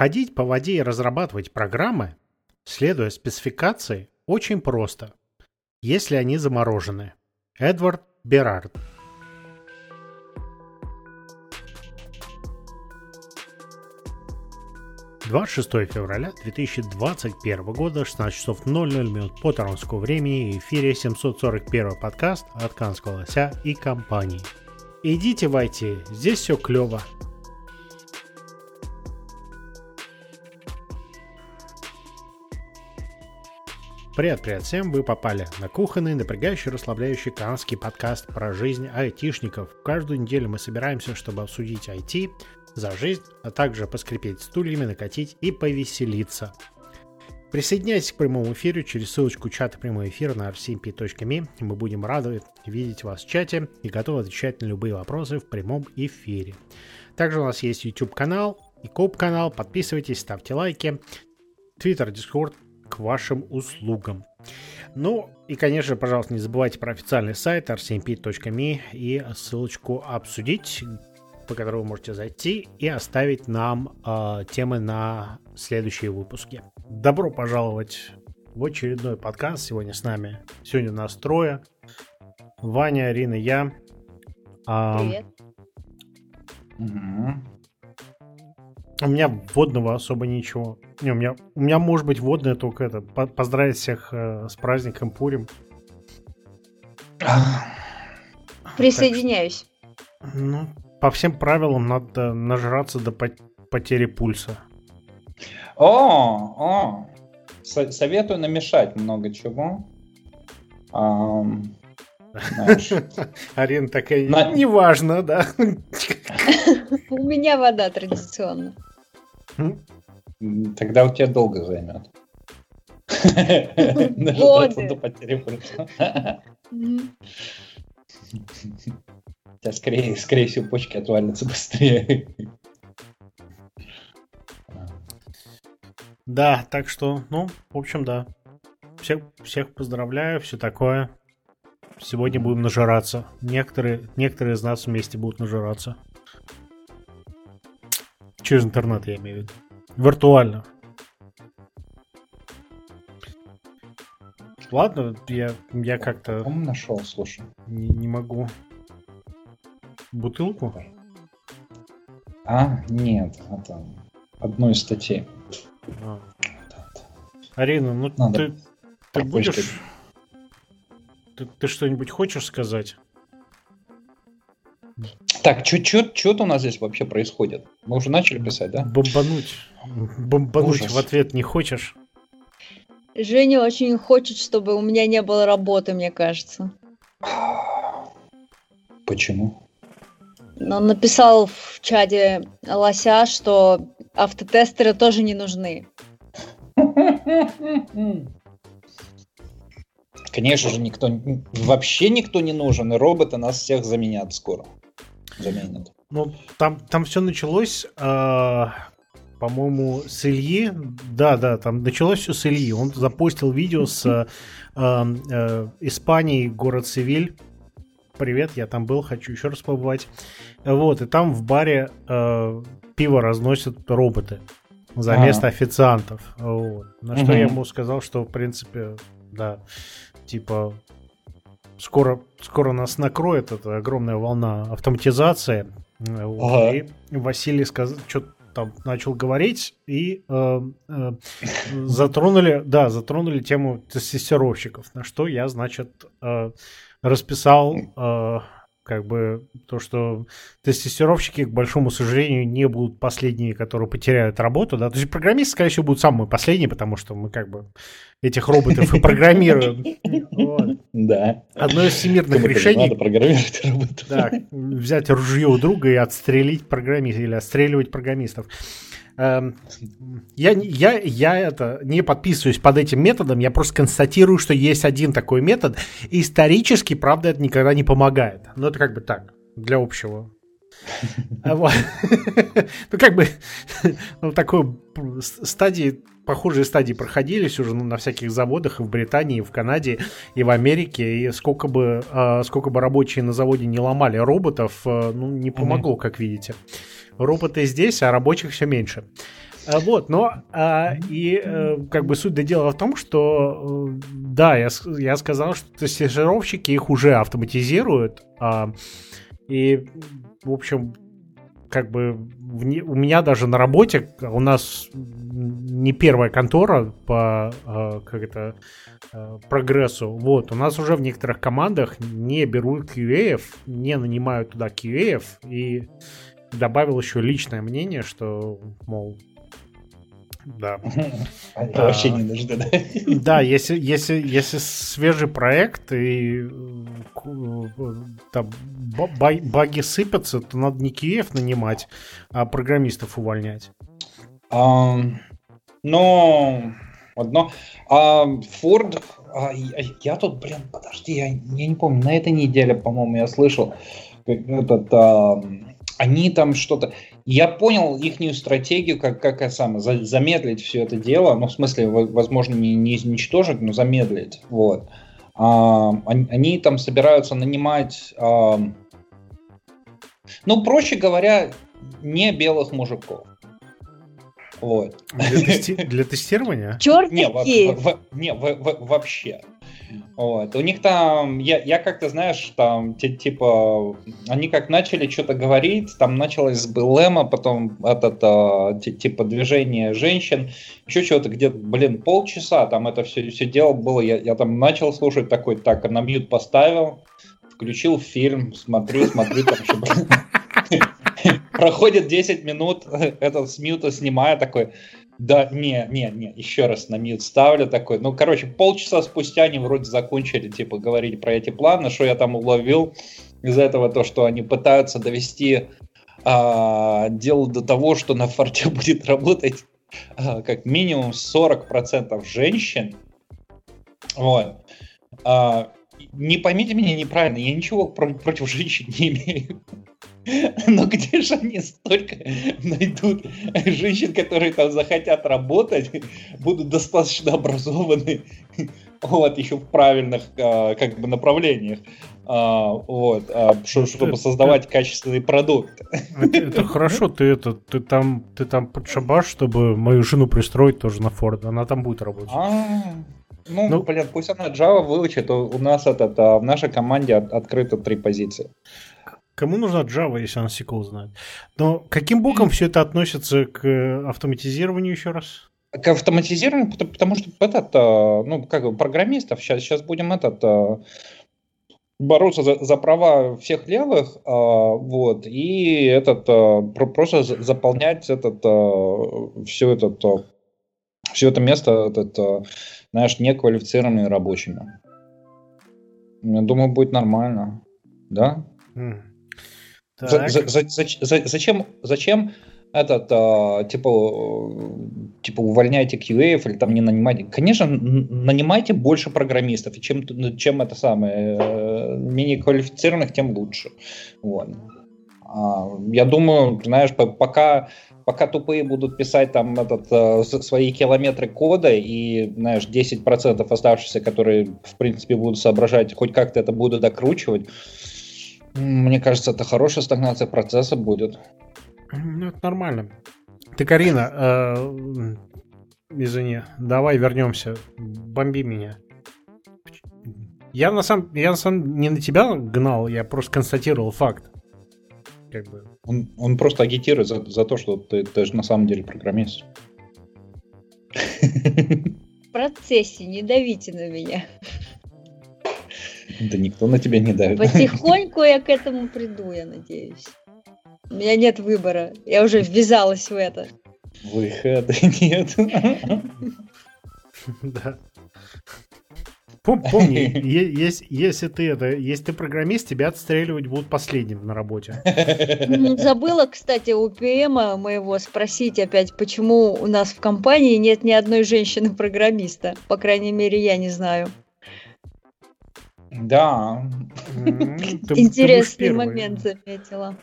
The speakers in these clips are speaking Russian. Ходить по воде и разрабатывать программы, следуя спецификации, очень просто, если они заморожены. Эдвард Берард. (26 февраля) 2021 года, 16:00 по торонскому времени, в эфире 741 подкаст от Канского Лося и компании. Идите в IT, здесь все клево. Привет-привет всем, вы попали на кухонный, напрягающий, расслабляющий канский подкаст про жизнь айтишников. Каждую неделю мы собираемся, чтобы обсудить IT за жизнь, а также поскрипеть стульями, накатить и повеселиться. Присоединяйтесь к прямому эфиру через ссылочку чата прямого эфира на rcmp.me. Мы будем рады видеть вас в чате и готовы отвечать на любые вопросы в прямом эфире. Также у нас есть YouTube-канал, YouTube-канал, подписывайтесь, ставьте лайки, Twitter, Discord, к вашим услугам. Ну и, конечно, пожалуйста, не забывайте про официальный сайт rcmp.me и ссылочку «Обсудить», по которой вы можете зайти и оставить нам темы на следующие выпуски. Добро пожаловать в очередной подкаст. Сегодня с нами, сегодня у нас трое. Ваня, Арина, я. Привет. У меня вводного особо ничего. Не, у меня может быть вводное только это. Поздравить всех с праздником Пурим. Присоединяюсь. Так, ну, по всем правилам надо нажраться до потери пульса. Советую намешать много чего. Арина такая, неважно, да? У меня вода традиционно. Тогда у тебя долго займет. Годы. До потери пульса. У тебя, скорее всего, почки отвалятся быстрее. Да, так что, ну, в общем, да. Всех поздравляю, все такое. Сегодня будем нажираться. Некоторые из нас вместе будут нажираться. Через интернет, я имею в виду. Виртуально. Ладно, я как-то... Он нашел, слушай. Не могу. Бутылку? Нет. Это одну из статей. Арина, ну надо. Ты будешь... Ты что-нибудь хочешь сказать? Так, что-то у нас здесь вообще происходит. Мы уже начали писать, да? Бомбануть ужас. В ответ не хочешь? Женя очень хочет, чтобы у меня не было работы, мне кажется. Почему? Он написал в чате Лося, что автотестеры тоже не нужны. Конечно же, вообще никто не нужен, и роботы нас всех заменят скоро. Ну, там все началось, по-моему, с Ильи. Да, там началось все с Ильи. Он запостил видео с Испании, город Севиль. Привет, я там был, хочу еще раз побывать. Вот, и там в баре пиво разносят роботы за место официантов. Вот. На что я ему сказал, что, в принципе, да, типа... Скоро нас накроет эта огромная волна автоматизации. Вот. И Василий что-то там начал говорить, и затронули тему тестировщиков. На что я, значит, расписал то, что тестировщики, к большому сожалению, не будут последние, которые потеряют работу, да, то есть программисты, скорее всего, будут самые последние, потому что мы этих роботов и программируем. Да. Одно из всемирных решений. Надо программировать роботов. Да, взять ружье у друга и отстрелить программиста или отстреливать программистов. Я не подписываюсь под этим методом, я просто констатирую, что есть один такой метод. Исторически, правда, это никогда не помогает. Но это так, для общего. Такой стадии, похожие стадии проходились уже на всяких заводах и в Британии, и в Канаде, и в Америке. И сколько бы рабочие на заводе не ломали роботов, не помогло, как видите. Роботы здесь, а рабочих все меньше. Вот, но как бы суть до дела в том, что да, я сказал, что тестировщики их уже автоматизируют, и в общем, как бы у меня даже на работе, у нас не первая контора по прогрессу, вот, у нас уже в некоторых командах не берут QA-ев, не нанимают туда QA-ев, и добавил еще личное мнение, что, мол, да. Это вообще не нужно, да? Да, если свежий проект и там баги сыпятся, то надо не QA нанимать, а программистов увольнять. Но одно. Ford, я тут, блин, подожди, я не помню, на этой неделе, по-моему, я слышал они там что-то... Я понял ихнюю стратегию, как я сам, замедлить все это дело. Ну, в смысле, возможно, не уничтожить, но замедлить. Вот. Они там собираются нанимать... Ну, проще говоря, не белых мужиков. Вот. Для тестирования? Черт какие! Не, вообще. Вот. У них там, я как-то, знаешь, там, типа, они как начали что-то говорить, там началось с БЛМа, потом типа, движение женщин, еще что-то, где-то, блин, полчаса там это все дело было, я там начал слушать такой, так, на мьют поставил, включил фильм, смотрю, там что-то... Проходит 10 минут, этот с мьюта снимаю, такой... Да, не, еще раз на мьют ставлю такой. Ну, короче, полчаса спустя они вроде закончили, типа, говорили про эти планы, что я там уловил из этого, то, что они пытаются довести дело до того, что на форте будет работать как минимум 40% женщин. Вот. Не поймите меня неправильно, я ничего против женщин не имею. Но где же они столько найдут женщин, которые там захотят работать, будут достаточно образованы, вот, еще в правильных как бы направлениях, вот, чтобы создавать качественный продукт. Это хорошо, ты там подшабаш, чтобы мою жену пристроить тоже на Ford, она там будет работать. Ну, блин, пусть она Java выучит, у нас в нашей команде открыто 3 позиции. Кому нужна Java, если она SQL знает? Но каким боком все это относится к автоматизированию еще раз? К автоматизированию, потому что программистов сейчас будем бороться за права всех левых, вот, и просто заполнять все это место, знаешь, неквалифицированными рабочими. Я думаю, будет нормально, да? Зачем типа увольняйте QA или там не нанимайте? Конечно, нанимайте больше программистов, и чем менее квалифицированных, тем лучше. Вот. Я думаю, знаешь, пока тупые будут писать там свои километры кода, и, знаешь, 10% оставшихся, которые, в принципе, будут соображать, хоть как-то это будут докручивать, мне кажется, это хорошая стагнация процесса будет. Ну, это нормально. Так, Арина, извини, давай вернемся. Бомби меня. Я на самом не на тебя гнал, я просто констатировал факт. Как бы. Он просто агитирует за то, что ты же на самом деле программист. В процессе, не давите на меня. Да никто на тебя не давит. Потихоньку я к этому приду, я надеюсь. У меня нет выбора. Я уже ввязалась в это. Выхода нет. Да. Помни, если ты программист, тебя отстреливать будут последним на работе. Забыла, кстати, у ПМа моего спросить опять, почему у нас в компании нет ни одной женщины-программиста. По крайней мере, я не знаю. Да. Интересный момент заметила.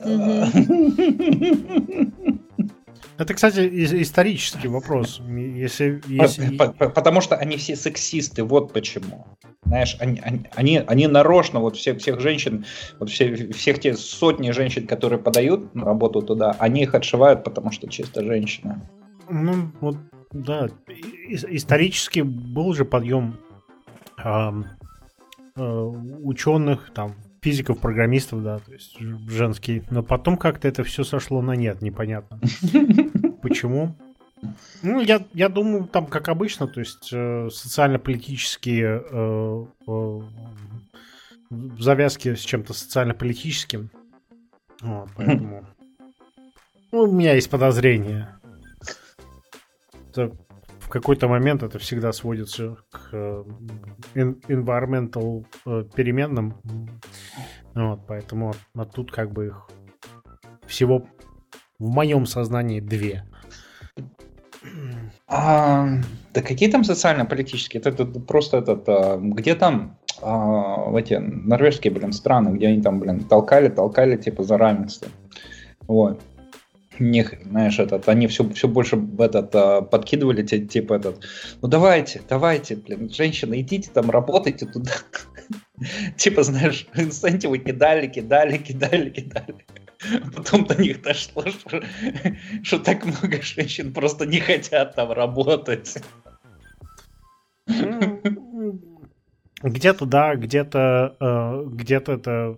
Это, кстати, исторический вопрос. Потому что они все сексисты, вот почему. Знаешь, они нарочно, вот всех женщин, вот всех те сотни женщин, которые подают на работу туда, они их отшивают, потому что чисто женщины. Ну, вот, да. Исторически был же подъем ученых, там, физиков, программистов, да, то есть женский. Но потом как-то это все сошло на нет, непонятно. Почему? Ну, я думаю, там, как обычно, то есть социально-политические завязки с чем-то социально-политическим. Вот, поэтому... Ну, у меня есть подозрение. Это, в какой-то момент это всегда сводится к environmental переменным. Вот, поэтому а тут как бы их всего в моем сознании две. Да какие там социально-политические? Это просто где там эти норвежские, страны, где они там, толкали, типа, за равенство. Вот. У них, знаешь, они все больше подкидывали, типа, ну давайте, женщины, идите там, работайте туда. Типа, знаешь, инцентивы кидали. Потом до них дошло, что так много женщин просто не хотят там работать. Где-то да, где-то это,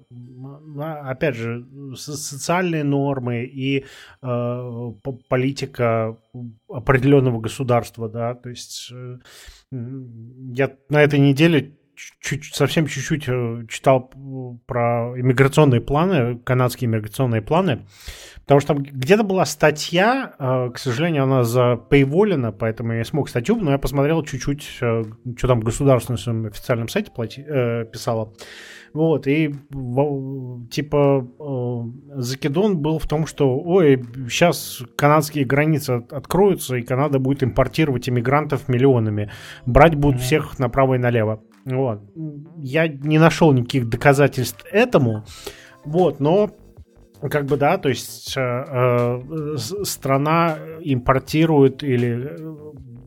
опять же, социальные нормы и политика определенного государства, да, то есть я на этой неделе совсем чуть-чуть читал про иммиграционные планы, канадские иммиграционные планы, потому что там где-то была статья, к сожалению, она запейволена, поэтому я не смог статью, но я посмотрел чуть-чуть, что там государство на своем официальном сайте писало. Вот, и типа закидон был в том, что ой, сейчас канадские границы откроются, и Канада будет импортировать иммигрантов миллионами. Брать будут всех направо и налево. Вот. Я не нашел никаких доказательств этому, вот, но как бы да, то есть страна импортирует или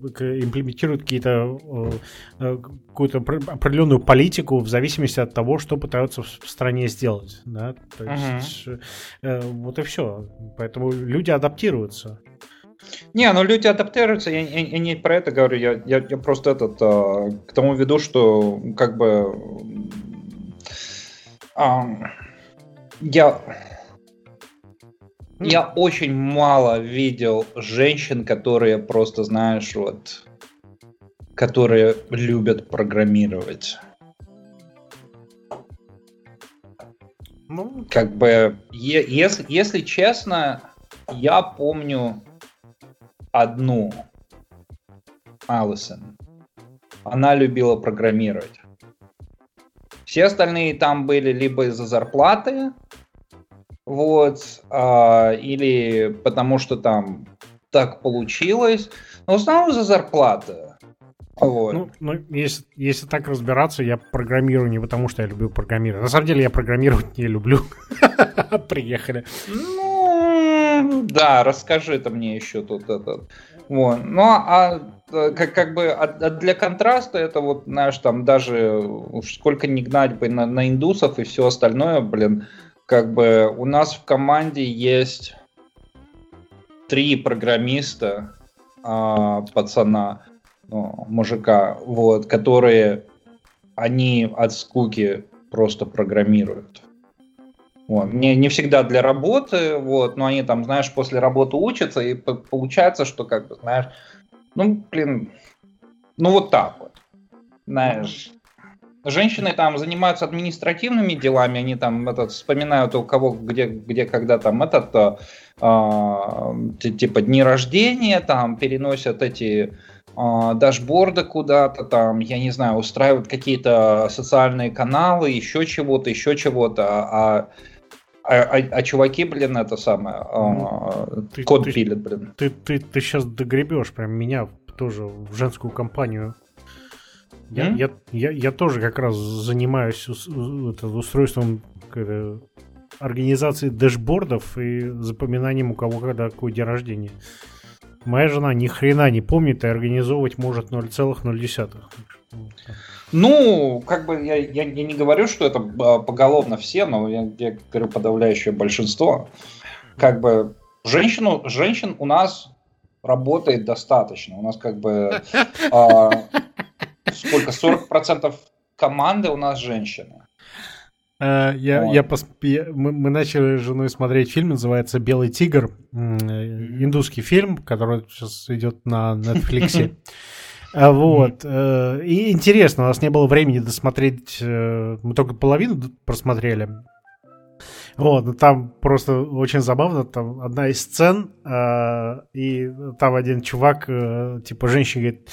имплементирует какую-то определенную политику в зависимости от того, что пытаются в стране сделать, да? То есть, вот и все, поэтому люди адаптируются. Не, ну люди адаптируются, я не про это говорю, я просто к тому веду, что как бы я очень мало видел женщин, которые просто, знаешь, которые любят программировать. Ну, как бы, если честно, я помню одну, Алисон. Она любила программировать. Все остальные там были либо из-за зарплаты, вот, или потому что там так получилось, но в основном из-за зарплаты. Вот. Ну если так разбираться, я программирую не потому, что я люблю программировать. На самом деле я программировать не люблю. Приехали. Да, расскажи это мне еще тут этот. Вот. Ну, а для контраста это вот, знаешь, там даже сколько ни гнать бы на индусов и все остальное, как бы у нас в команде есть 3 программиста, пацана, мужика, вот, которые они от скуки просто программируют. Вот. Не всегда для работы, вот, но они там, знаешь, после работы учатся, и получается, что, как бы, знаешь, вот так вот, знаешь. Женщины там занимаются административными делами, они там вспоминают у кого, где когда там типа дни рождения, там переносят эти дашборды куда-то, там, я не знаю, устраивают какие-то социальные каналы, еще чего-то, а чуваки, код пилят, Ты сейчас догребешь прям меня тоже в женскую компанию. Я тоже как раз занимаюсь устройством организации дэшбордов и запоминанием, у кого когда какой день рождения. Моя жена ни хрена не помнит и организовывать может 0,0. Ну, как бы я не говорю, что это поголовно все, но я говорю подавляющее большинство. Как бы женщин у нас работает достаточно. У нас как бы сколько? 40% команды у нас женщины. Мы начали с женой смотреть фильм, называется «Белый тигр». Индусский фильм, который сейчас идет на Netflix. Вот. И интересно, у нас не было времени досмотреть. Мы только половину просмотрели. Вот, там просто очень забавно, там одна из сцен, и там один чувак, типа, женщина говорит: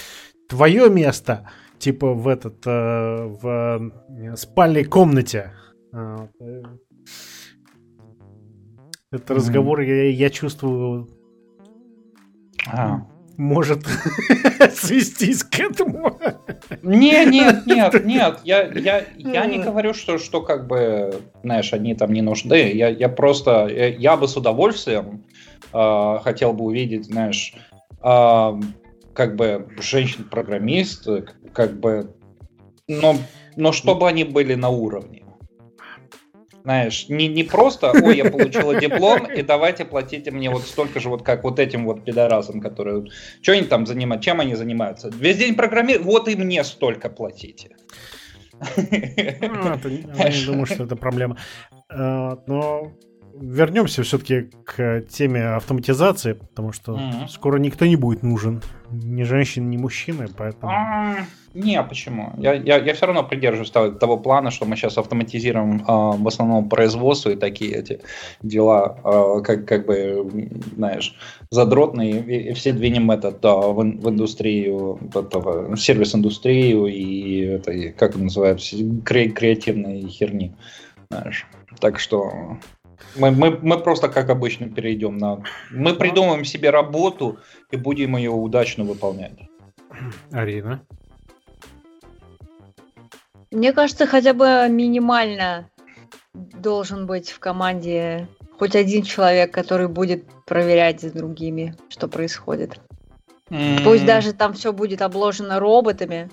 твое место, типа, в спальной комнате. Это разговор, я чувствую, может свестись к этому. Нет. Я не говорю, что как бы, знаешь, они там не нужны. Я бы с удовольствием хотел бы увидеть, знаешь, как бы женщин-программист, как бы, но чтобы они были на уровне. Знаешь, не просто, ой, я получила диплом, и давайте платите мне вот столько же, вот как вот этим вот пидорасам, которые... Что они там занимают? Чем они занимаются? Весь день программируют, вот и мне столько платите. Я не думаю, что это проблема. Но вернемся все-таки к теме автоматизации, потому что скоро никто не будет нужен. Ни женщин, ни мужчины, поэтому... Не, почему? Я все равно придерживаюсь того плана, что мы сейчас автоматизируем в основном производство и такие эти дела, как бы, знаешь, задротные, и все двинем в индустрию, в сервис-индустрию и, это, как это называется, креативной херни, знаешь. Так что... Мы просто, как обычно, перейдем на... Мы придумаем себе работу и будем ее удачно выполнять. Арина? Мне кажется, хотя бы минимально должен быть в команде хоть один человек, который будет проверять за другими, что происходит. Пусть даже там все будет обложено роботами.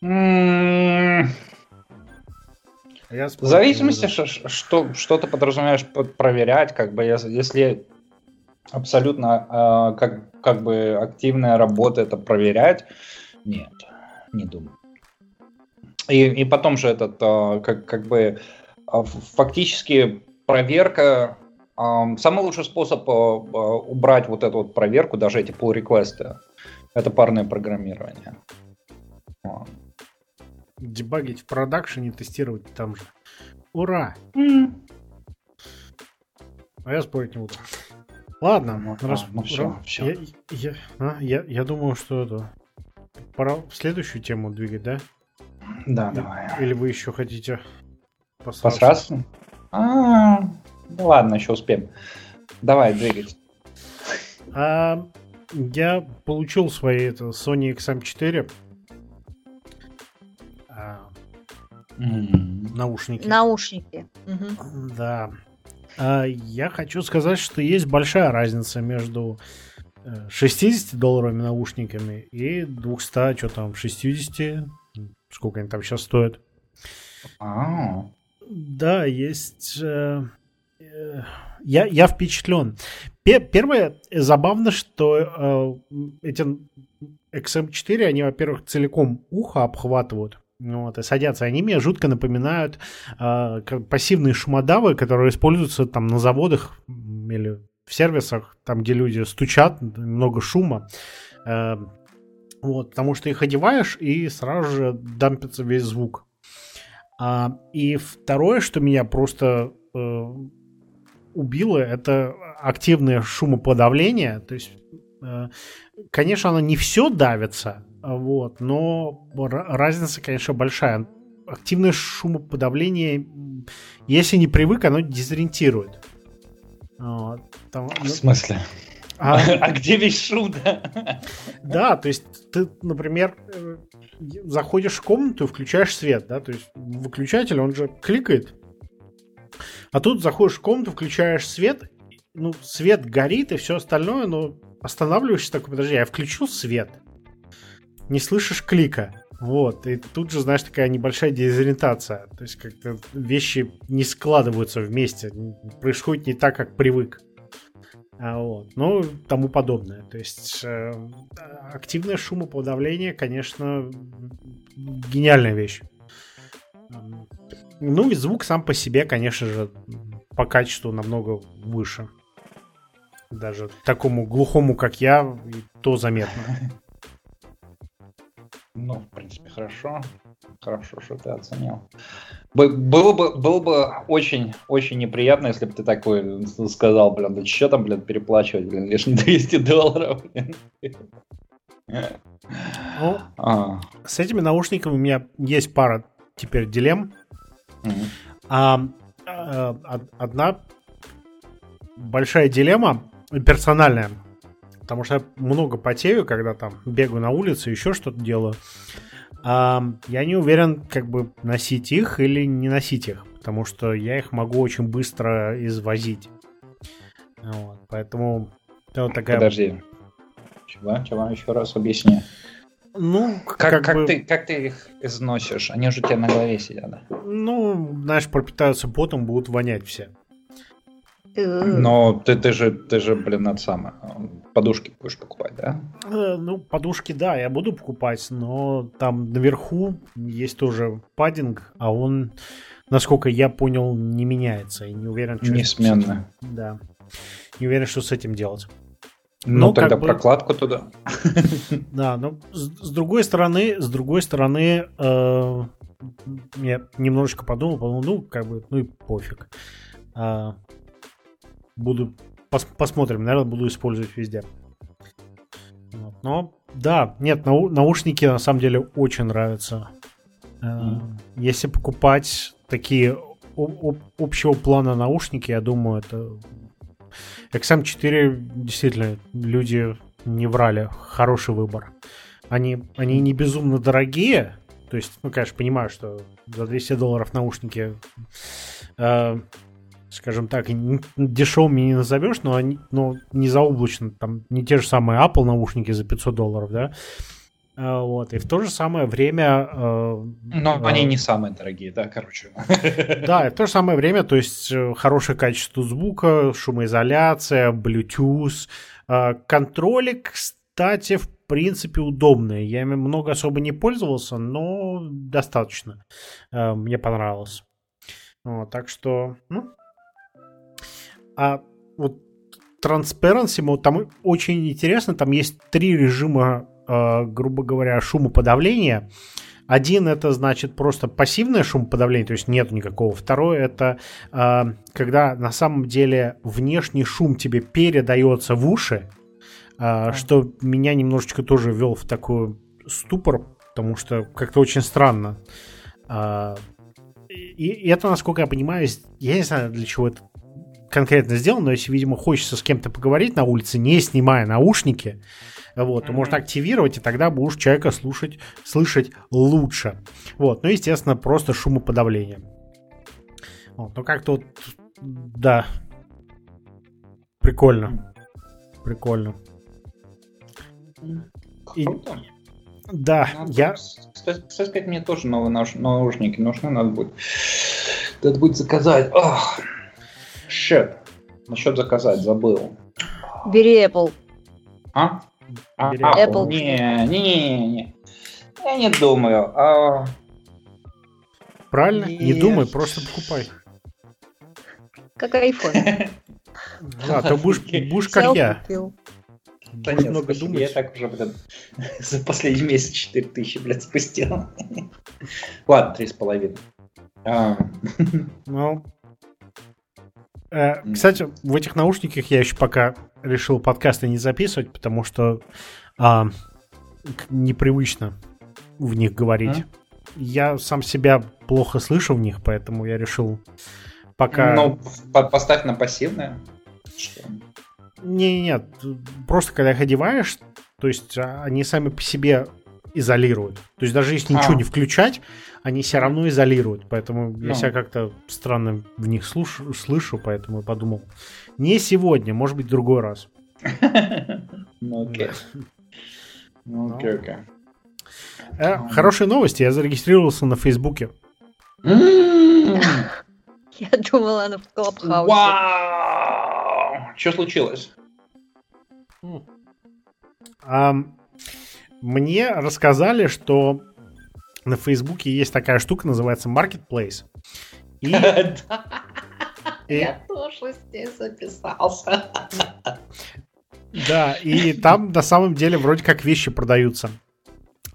В зависимости, что ты подразумеваешь проверять, как бы, если абсолютно как бы активная работа это проверять, нет, не думаю. И потом же этот как бы фактически проверка, самый лучший способ убрать вот эту вот проверку, даже эти pull-реквесты, это парное программирование. Дебагить в продакшене, тестировать там же. Ура! А я спорить не буду. Ладно, все. Я думаю, что это... Пора в следующую тему двигать, да? Да, давай. Или вы еще хотите посраться? Ладно, еще успеем. Давай, двигать. Я получил свои Sony XM4 Наушники. Да. Я хочу сказать, что есть большая разница между $60 наушниками и 200, что там, 60. Сколько они там сейчас стоят? Да, есть... Я впечатлен. Первое, забавно, что эти XM4, они, во-первых, целиком ухо обхватывают. Вот, и садятся. Они мне жутко напоминают пассивные шумодавы, которые используются там на заводах или в сервисах, там, где люди стучат, много шума. Вот, потому что их одеваешь, и сразу же дампится весь звук. И второе, что меня просто убило, это активное шумоподавление. То есть, конечно, оно не все давится, вот, но разница, конечно, большая. Активное шумоподавление, если не привык, оно дезориентирует. Вот. Там, в смысле? А где весь шум, да? Да, то есть ты, например, заходишь в комнату и включаешь свет, да, то есть выключатель, он же кликает. А тут заходишь в комнату, включаешь свет, ну, свет горит и все остальное, но останавливаешься такой, подожди, я включил свет. Не слышишь клика. Вот. И тут же, знаешь, такая небольшая дезориентация. То есть как-то вещи не складываются вместе. Происходит не так, как привык. Вот. Ну, тому подобное. То есть активное шумоподавление, конечно, гениальная вещь. Ну и звук сам по себе, конечно же, по качеству намного выше. Даже такому глухому, как я, то заметно. Ну, в принципе, хорошо. Хорошо, что ты оценил. Было бы очень-очень неприятно, если бы ты такой сказал, блин, да что там, блин, переплачивать, блин, лишние $200, блин. Ну, с этими наушниками у меня есть пара теперь дилемм. Одна большая дилемма, персональная, потому что я много потею, когда там бегаю на улице, еще что-то делаю. Я не уверен, как бы носить их или не носить их, потому что я их могу очень быстро извозить. Вот, поэтому вот такая... Подожди. Чего? Еще раз объясни. Ну, как бы... как ты их износишь? Они же у тебя на голове сидят, да? Ну, знаешь, пропитаются потом, будут вонять все. Но ты же, блин, подушки будешь покупать, да? Ну, подушки, да, я буду покупать, но там наверху есть тоже паддинг, а он, насколько я понял, не меняется. И не уверен, что... Несменно. Да. Не уверен, что с этим делать. Ну, тогда прокладку туда. Да, но с другой стороны, я немножечко подумал, ну и пофиг. Буду, посмотрим, наверное, буду использовать везде. Но, да, нет, наушники на самом деле очень нравятся. Если покупать такие общего плана наушники, я думаю, это... XM4, действительно, люди не врали, хороший выбор. Они не безумно дорогие, то есть, ну, конечно, понимаю, что за $200 наушники... скажем так, дешевыми не назовешь, но не заоблачно, там не те же самые Apple наушники за $500, да, вот, и в то же самое время... Но они не самые дорогие, да, короче. Да, и в то же самое время, то есть хорошее качество звука, шумоизоляция, Bluetooth, контроль, кстати, в принципе, удобные, я ими много особо не пользовался, но достаточно, мне понравилось. Вот, так что, ну... А вот Transparency, вот там очень интересно, там есть 3 режима, грубо говоря, шумоподавления. Один — это, значит, просто пассивное шумоподавление, то есть нету никакого. Второе — это когда на самом деле внешний шум тебе передается в уши, что меня немножечко тоже ввел в такой ступор, потому что как-то очень странно. И это, насколько я понимаю, я не знаю, для чего это конкретно сделано, но если, видимо, хочется с кем-то поговорить на улице, не снимая наушники, вот, то можно активировать, и тогда будешь человека слышать лучше. Вот, ну, естественно, просто шумоподавление. Вот, ну, как-то вот, да, прикольно. Круто. Да, надо, я... Кстати сказать, мне тоже новые наушники нужны, надо будет заказать. Ох, shit. Насчет заказать, забыл. Бери Apple. А? Apple. Не. Я не думаю. Правильно? Нет. Не думай, просто покупай. Как iPhone. Да, ты будешь как я. Да нет, много думать. Я так уже, блин, за последний месяц 4000, блядь, спустил. Ладно, 3,5. Ну, кстати, в этих наушниках я еще пока решил подкасты не записывать, потому что непривычно в них говорить. Я сам себя плохо слышу в них, поэтому я решил пока... Ну, поставь на пассивное. Нет, просто когда их одеваешь, то есть они сами по себе изолируют. То есть даже если ничего не включать, они все равно изолируют. Поэтому я себя как-то странно в них слышу, поэтому я подумал, не сегодня, может быть, в другой раз. Ну окей. Хорошие новости, я зарегистрировался на Фейсбуке. Я думала, она в Клабхаусе. Вау! Что случилось? Мне рассказали, что на Фейсбуке есть такая штука, называется Marketplace. Я тоже здесь записался. Да, и там на самом деле вроде как вещи продаются.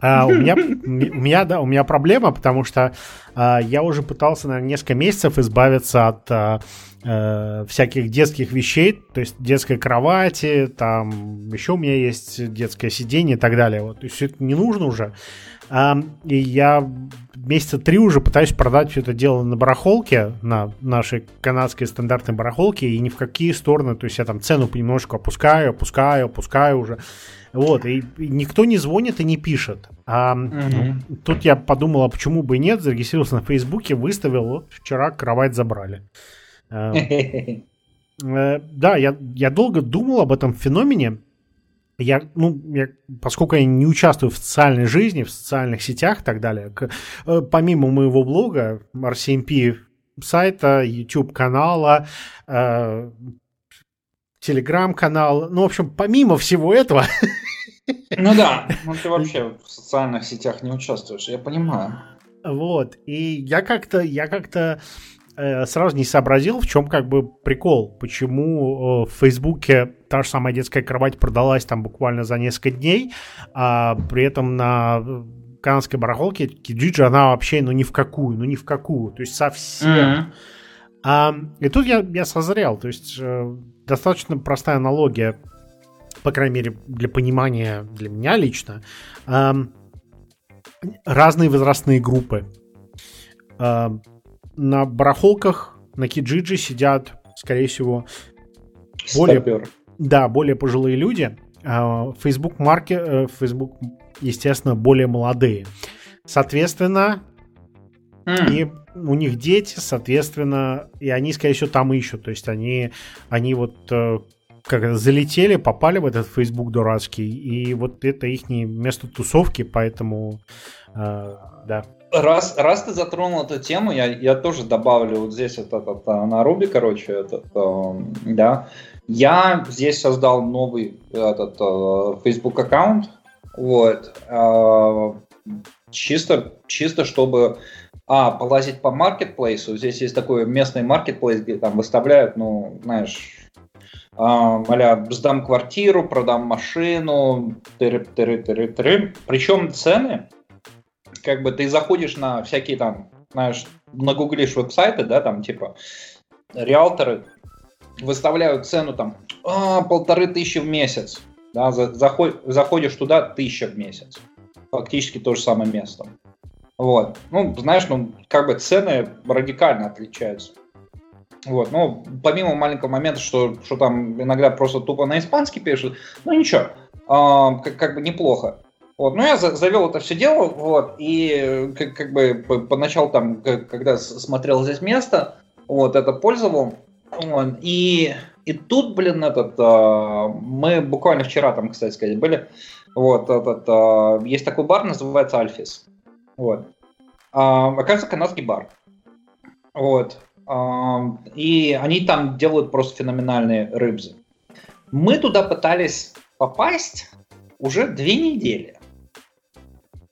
У меня проблема, потому что я уже пытался, наверное, несколько месяцев избавиться от всяких детских вещей, то есть детской кровати, там еще у меня есть детское сиденье и так далее. Вот, то есть все это не нужно уже. И я месяца 3 уже пытаюсь продать все это дело на барахолке, на нашей канадской стандартной барахолке, и ни в какие стороны, то есть я там цену понемножку опускаю уже. Вот, и никто не звонит и не пишет. Тут я подумал, а почему бы и нет, зарегистрировался на Фейсбуке, выставил, вот вчера кровать забрали. Да, я долго думал об этом феномене. Я, поскольку я не участвую в социальной жизни, в социальных сетях и так далее, помимо моего блога, RCMP сайта, YouTube канала, Телеграм-канал, ну, в общем, помимо всего этого... Ну да, ну ты вообще в социальных сетях не участвуешь, я понимаю. Вот, и я как-то сразу не сообразил, в чем как бы прикол, почему в Фейсбуке та же самая детская кровать продалась там буквально за несколько дней, а при этом на канадской барахолке Киджиджи она вообще, ну ни в какую, то есть совсем... И тут я созрел, то есть достаточно простая аналогия, по крайней мере для понимания, для меня лично, разные возрастные группы. На барахолках, на Киджиджи сидят, скорее всего, более пожилые люди, Facebook, естественно, более молодые. Соответственно, и у них дети, соответственно, и они, скорее всего, там ищут. То есть они вот как залетели, попали в этот Facebook дурацкий, и вот это их место тусовки, поэтому да. Раз ты затронул эту тему, я тоже добавлю вот здесь вот на Руби, короче, да. Я здесь создал новый Facebook аккаунт, вот, чисто чтобы полазить по маркетплейсу. Здесь есть такой местный маркетплейс, где там выставляют, ну, знаешь, а-ля сдам квартиру, продам машину, тыры-тыры-тыры-тыры. Причем цены, как бы ты заходишь на всякие там, знаешь, нагуглишь веб-сайты, да, там типа риэлторы выставляют цену там 1500 в месяц, да, заходишь туда 1000 в месяц. Фактически то же самое место. Вот. Ну, знаешь, ну, как бы цены радикально отличаются. Вот. Ну, помимо маленького момента, что там иногда просто тупо на испанский пишут, ну, ничего, как бы неплохо. Вот. Ну, я завел это все дело, вот, и как бы поначалу там, когда смотрел здесь место, вот, это пользовал, вот, и тут, блин, мы буквально вчера там, кстати сказать, были, вот, есть такой бар, называется «Альфис». Вот. Оказывается, канадский бар. Вот. И они там делают просто феноменальные рыбзы. Мы туда пытались попасть уже 2 недели.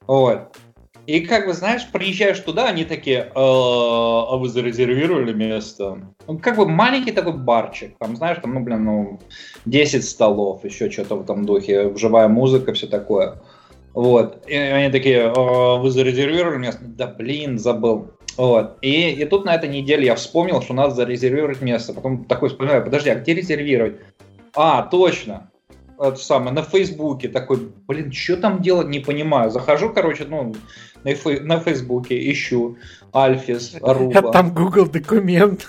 Вот. И как бы, знаешь, приезжаешь туда, они такие: а вы зарезервировали место? Ну, как бы маленький такой барчик. Там, знаешь, там, ну, блин, ну, 10 столов, еще что-то в этом духе, живая музыка, все такое. Вот, и они такие: вы зарезервировали место? Да блин, забыл. Вот, и тут на этой неделе я вспомнил, что надо зарезервировать место. Потом такой вспоминаю: подожди, а где резервировать? А, точно, это самое, на Фейсбуке. Такой, блин, что там делать, не понимаю. Захожу, короче, ну, на Фейсбуке, ищу Альфис, Руба. А там Google документ,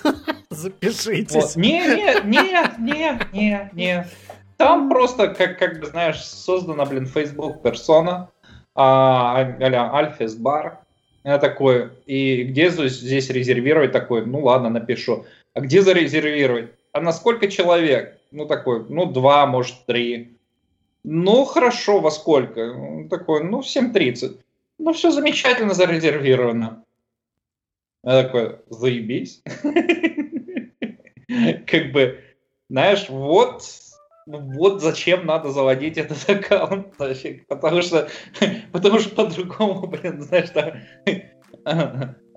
запишитесь. Не. Там просто, как бы, знаешь, создана, блин, Facebook персона, а-ля Альфис бар. Я такой: и где здесь резервировать? Такой: ну ладно, напишу. А где зарезервировать? А на сколько человек? Ну такой: ну 2, может 3. Ну хорошо, во сколько? Такой: ну 7:30. Ну все замечательно, зарезервировано. Я такой: заебись. Как бы, знаешь, вот... вот зачем надо заводить этот аккаунт вообще, потому что по-другому, блин, знаешь, там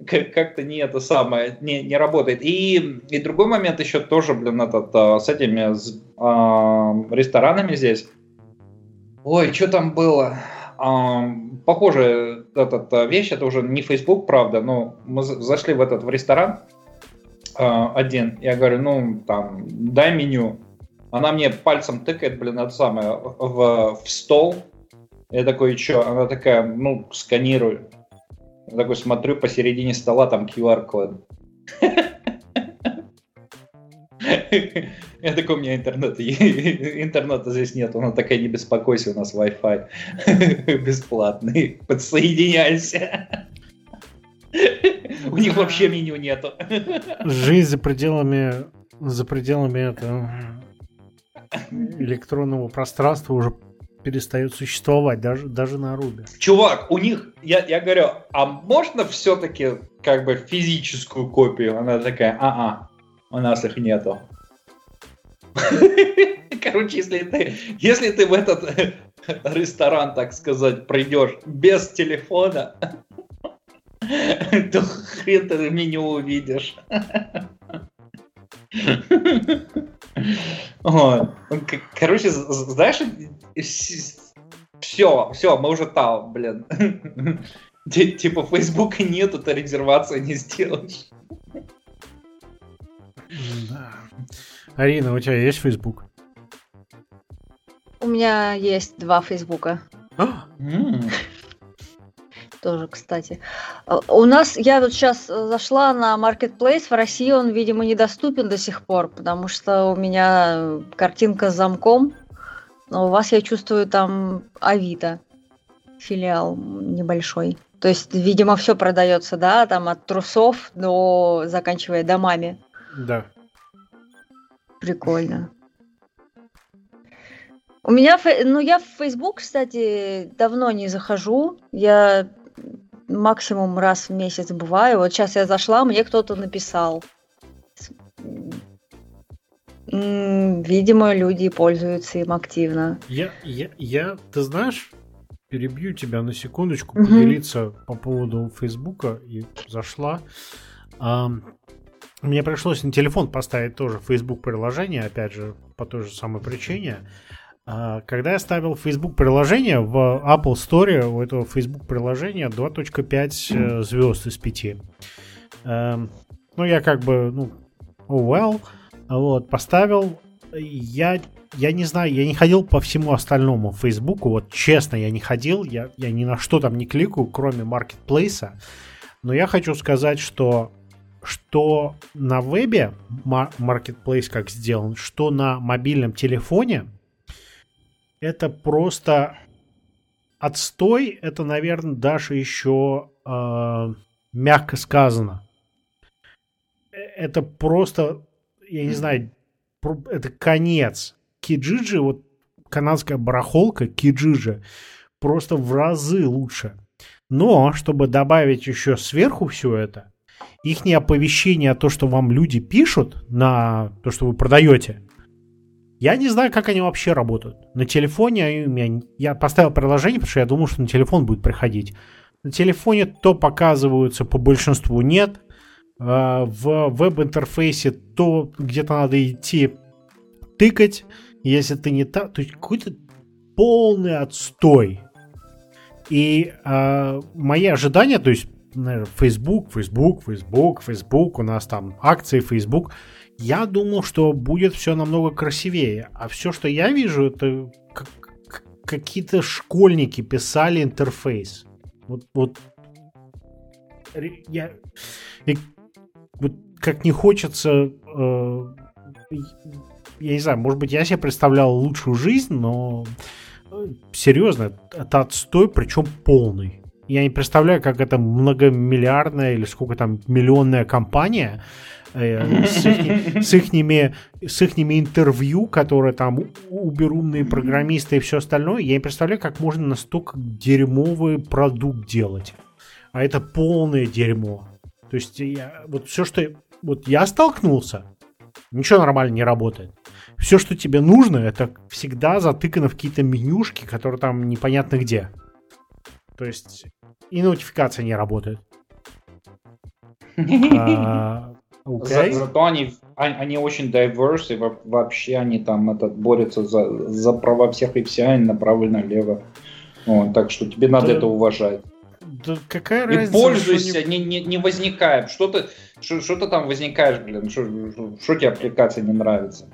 как-то не это самое, не работает. И другой момент еще тоже, блин, с этими ресторанами здесь. Ой, что там было? Похожая вещь, это уже не Facebook, правда, но мы зашли в ресторан один, я говорю, дай меню. Она мне пальцем тыкает, блин, в стол. Я такой, что? Она такая, сканирую. Я такой смотрю, посередине стола там QR-код. Я такой, у меня интернета здесь нет. Она такая, не беспокойся, у нас Wi-Fi бесплатный. Подсоединяйся. У них вообще меню нету. Жизнь за пределами этого электронного пространства уже перестает существовать, даже на Ruby. Чувак, у них, я говорю, а можно все-таки физическую копию? Она такая, у нас их нету. Короче, если ты в этот ресторан, так сказать, придешь без телефона, то хрен ты меню увидишь. Короче, знаешь, все, мы уже там, блин. Типа Фейсбука нету, то резервацию не сделаешь. Да. Арина, у тебя есть Фейсбук? У меня есть 2 Фейсбука. Тоже, кстати. У нас, я сейчас зашла на Marketplace, в России он, видимо, недоступен до сих пор, потому что у меня картинка с замком, но у вас, я чувствую, там Авито, филиал небольшой. То есть, видимо, все продается, да, там от трусов до, заканчивая домами. Да. Прикольно. У меня, я в Facebook, кстати, давно не захожу, я максимум раз в месяц бываю. Вот сейчас я зашла, мне кто-то написал. Видимо, люди пользуются им активно. Я ты знаешь, перебью тебя на секундочку, поделиться по поводу Фейсбука. И зашла. Мне пришлось на телефон поставить тоже Facebook приложение, опять же, по той же самой причине. Когда я ставил Facebook приложение, в Apple Store у этого Facebook приложения 2.5 звезд из 5. Я поставил. Я не знаю, я не ходил по всему остальному Фейсбуку, вот честно, я не ходил, я ни на что там не кликаю, кроме маркетплейса. Но я хочу сказать, что на вебе маркетплейс как сделан, что на мобильном телефоне, это просто отстой, это, наверное, даже еще мягко сказано. Это просто, я не знаю, это конец. Киджиджи, канадская барахолка Киджиджи, просто в разы лучше. Но, чтобы добавить еще сверху все это, ихние оповещения о том, что вам люди пишут на то, что вы продаете, я не знаю, как они вообще работают. На телефоне я поставил приложение, потому что я думал, что на телефон будет приходить. На телефоне то показываются, по большинству нет. В веб-интерфейсе то где-то надо идти тыкать. Если ты не так, то есть какой-то полный отстой. И мои ожидания, то есть Facebook, у нас там акции Facebook. Я думал, что будет все намного красивее. А все, что я вижу, это какие-то школьники писали интерфейс. Как не хочется... я не знаю, может быть, я себе представлял лучшую жизнь, но... Серьезно, это отстой, причем полный. Я не представляю, как это многомиллиардная или сколько там миллионная компания с ихними интервью, которые там уберумные программисты и все остальное. Я не представляю, как можно настолько дерьмовый продукт делать. А это полное дерьмо. То есть я, вот все, что я столкнулся, ничего нормально не работает. все, что тебе нужно, это всегда затыкано в какие-то менюшки, которые там непонятно где. То есть и нотификация не работает. Okay. Зато они очень diverse, и вообще они там борются за права всех и вся, направо и налево. Вот, так что тебе надо это уважать. Да какая разница? И пользуйся, не возникает. Что ты там возникаешь, блин? Что тебе аппликация не нравится?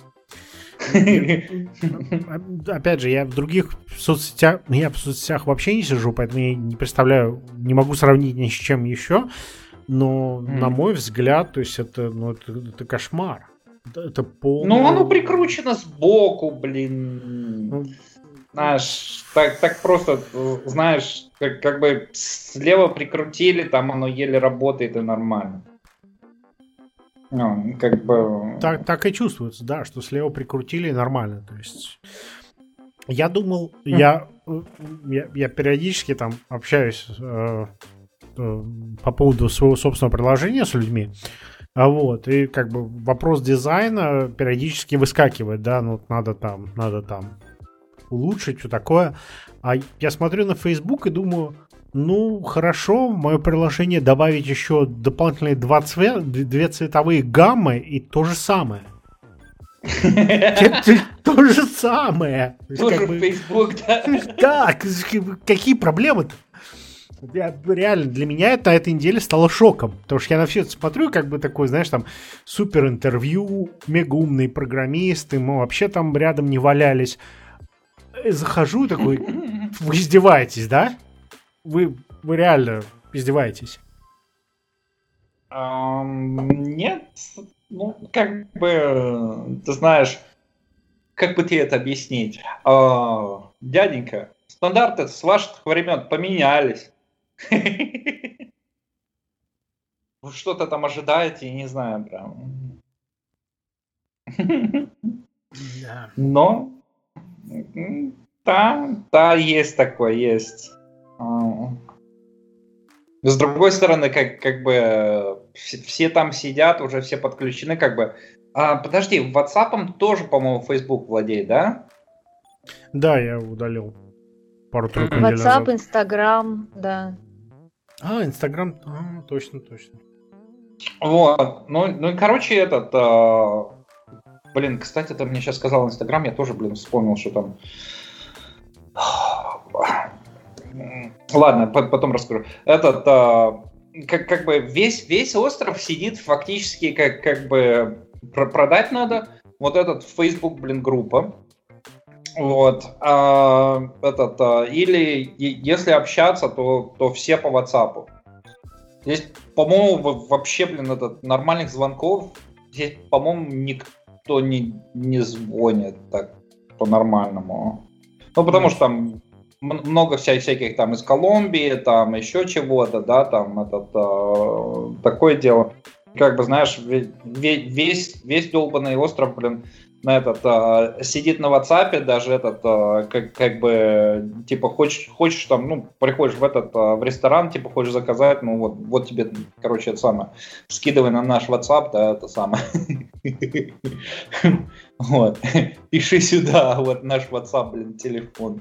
Опять же, я в других соцсетях, я в соцсетях вообще не сижу, поэтому я не представляю, не могу сравнить ни с чем еще. Но, на мой взгляд, то есть это кошмар. Это полный... Ну, оно прикручено сбоку, блин. Знаешь, так просто, знаешь, как бы слева прикрутили, там оно еле работает и нормально. Ну, как бы... Так и чувствуется, да, что слева прикрутили и нормально. То есть я думал, я периодически там общаюсь по поводу своего собственного приложения с людьми. Вот, и как бы вопрос дизайна периодически выскакивает, да, ну надо там улучшить, все такое. А я смотрю на Facebook и думаю, ну, хорошо, в мое приложение добавить еще дополнительные две цветовые гаммы и то же самое. То же самое. Тоже Facebook, да? Да, какие проблемы-то? Реально, для меня это на этой неделе стало шоком. Потому что я на все это смотрю, как бы такой, знаешь, там супер интервью, мега умные программисты, мы вообще там рядом не валялись. Захожу такой, вы издеваетесь, да? Вы реально издеваетесь? Нет, ну как бы, ты знаешь, как бы тебе это объяснить? Дяденька, стандарты с ваших времен поменялись. Вы что-то там ожидаете, не знаю прям. Но... Да, есть такое, есть. С другой стороны, как бы все там сидят, уже все подключены, как бы. Подожди, WhatsApp'ом тоже, по-моему, Facebook владеет, да? Да, я удалил. Пару-тройку недель назад. WhatsApp, Instagram, да. Instagram, точно. Вот, ну короче, этот... Блин, кстати, ты мне сейчас сказал Инстаграм, я тоже, блин, вспомнил, что там... Ладно, потом расскажу. Этот, как бы весь остров сидит фактически, как бы продать надо. Вот этот Facebook, блин, группа. Вот. Или если общаться, то все по WhatsApp. Здесь, по-моему, вообще, блин, нормальных звонков здесь, по-моему, никто... то не звонит так по-нормальному. Ну, потому что там много всяких там из Колумбии, там еще чего-то, да, там такое дело. Как бы, знаешь, весь долбанный остров, блин, на сидит на WhatsApp, даже как бы, типа, хочешь там, ну, приходишь в ресторан, типа, хочешь заказать, ну, вот тебе, короче, это самое, скидывай на наш WhatsApp, да, это самое. Вот, пиши сюда, вот наш WhatsApp, блин, телефон.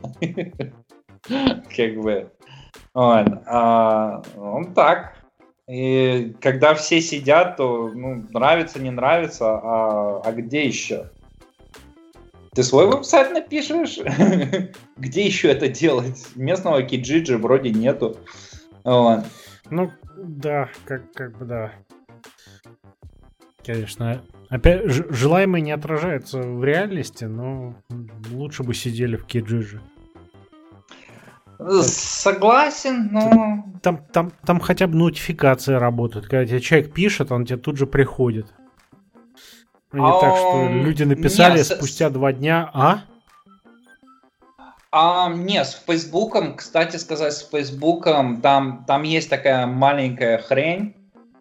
Как бы, вот так. И когда все сидят, то, ну, нравится, не нравится, а где еще? Ты свой веб-сайт напишешь? Где еще это делать? Местного киджиджи вроде нету. Вот. Ну, да, как бы да. Конечно. Опять желаемое не отражается в реальности, но лучше бы сидели в киджиджи. Согласен, но... Там хотя бы нотификация работает. Когда тебе человек пишет, он тебе тут же приходит. Не так, что люди написали спустя 2 дня, Нет, с Фейсбуком, кстати сказать, там есть такая маленькая хрень,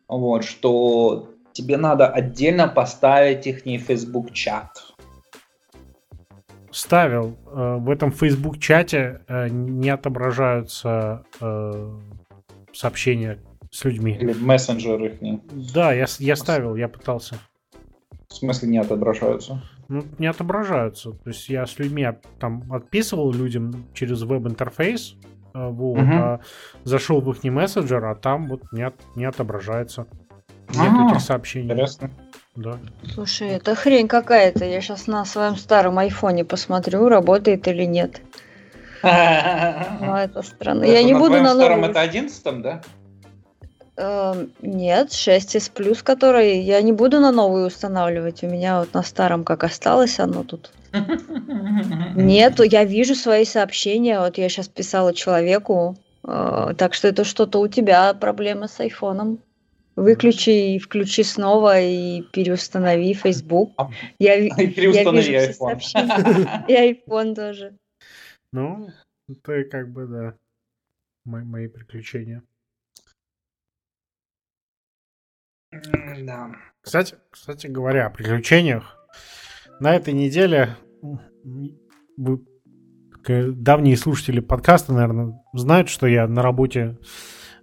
вот, что тебе надо отдельно поставить ихний Фейсбук-чат. Ставил. В этом Facebook-чате не отображаются сообщения с людьми. Или мессенджеры их не. Да, я ставил, я пытался. В смысле не отображаются? ну, не отображаются. То есть я с людьми там отписывал людям через веб-интерфейс, вот, а зашел в их мессенджер, а там вот не отображается. Нет этих сообщений. Интересно. Да. Слушай, это хрень какая-то. Я сейчас на своем старом айфоне посмотрю, работает или нет. Это странно. Я не буду на новом. Это 11-м, да? Нет, 6S Plus, который я не буду на новую устанавливать. У меня вот на старом как осталось оно тут. Нет, я вижу свои сообщения. Вот я сейчас писала человеку. Так что это что-то у тебя проблема с айфоном. Выключи и включи снова и переустанови Facebook. И переустанови айфон. И айфон тоже. Ну, это как бы, да, мои приключения. Да. Кстати говоря, о приключениях, на этой неделе вы, давние слушатели подкаста, наверное, знают, что я на работе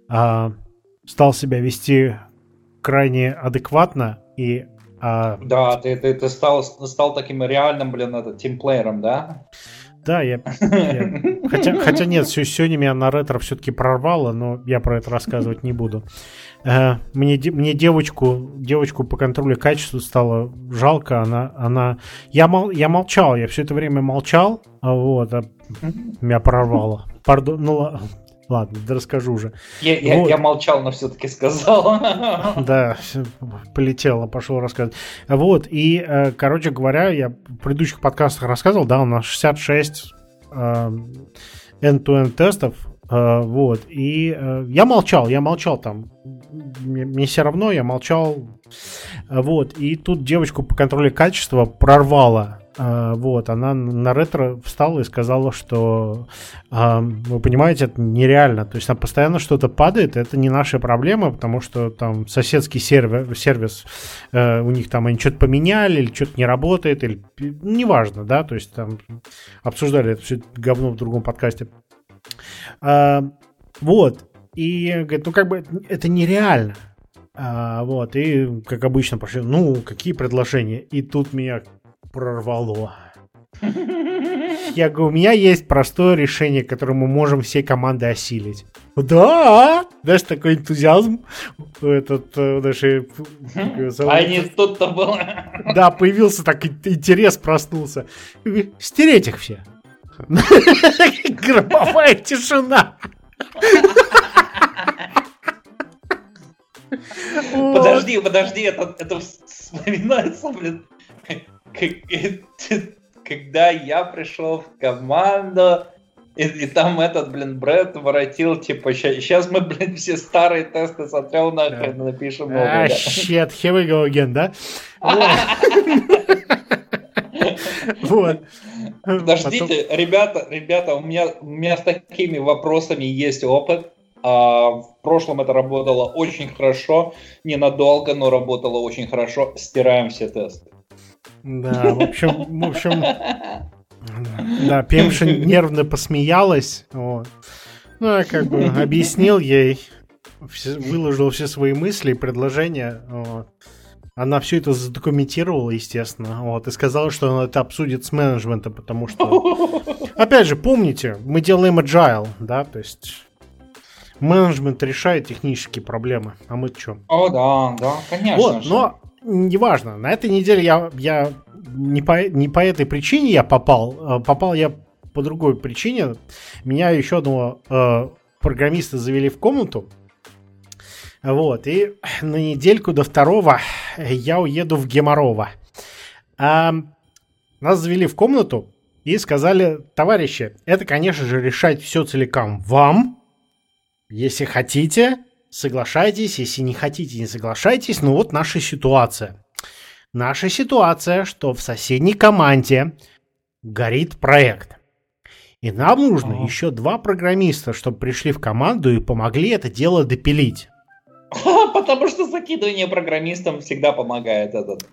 стал себя вести крайне адекватно и... Да, ты стал таким реальным, тимплеером, да? Да, хотя нет, сегодня меня на ретро все-таки прорвало, но я про это рассказывать не буду. Мне девочку по контролю качества стало жалко. Я молчал, я все это время молчал, вот, а меня прорвало. Пардон, ну ладно, да расскажу уже. Я молчал, но все-таки сказал. Да, полетело, пошел рассказывать. Вот, и, короче говоря, я в предыдущих подкастах рассказывал, да, у нас 66 end-to-end тестов, вот, и я молчал там. Мне все равно, я молчал. Вот, и тут девочку по контролю качества прорвало. Вот, она на ретро встала и сказала, что вы понимаете, это нереально. То есть там постоянно что-то падает, это не наша проблема, потому что там соседский сервис у них там они что-то поменяли, или что-то не работает, или неважно, да, то есть там обсуждали это все говно в другом подкасте. Вот. И говорит, ну как бы это нереально. Вот, и как обычно пошли, ну, какие предложения? И тут меня прорвало. Я говорю, у меня есть простое решение, которое мы можем всей командой осилить. Да! Знаешь, такой энтузиазм. А не тут-то было. Да, появился так, интерес проснулся. Стереть их все. Гробовая тишина. Подожди, это вспоминается, блин. Когда я пришел в команду, и там Брэд воротил, типа, сейчас мы, все старые тесты сотрем нахрен, напишем новые. Shit, here we go again, да? Вот. Подождите, ребята, у меня с такими вопросами есть опыт. В прошлом это работало очень хорошо, ненадолго, но работало очень хорошо. Стираем все тесты. Да, в общем, да, Пемша нервно посмеялась, вот. Ну, я как бы объяснил ей, выложил все свои мысли и предложения, вот. Она все это задокументировала, естественно, вот, и сказала, что она это обсудит с менеджментом, потому что, опять же, помните, мы делаем agile, да, то есть... Менеджмент решает технические проблемы, а мы что? О, да, конечно. Вот, но неважно. На этой неделе я не по этой причине я попал. Попал я по другой причине. Меня еще одного программиста завели в комнату. Вот, и на недельку до второго я уеду в Геморово. Нас завели в комнату и сказали: товарищи, это, конечно же, решать все целиком вам. Если хотите, соглашайтесь. Если не хотите, не соглашайтесь. Но вот наша ситуация. Наша ситуация, что в соседней команде горит проект. И нам нужно еще 2 программиста, чтобы пришли в команду и помогли это дело допилить. Потому что закидывание программистам всегда помогает этот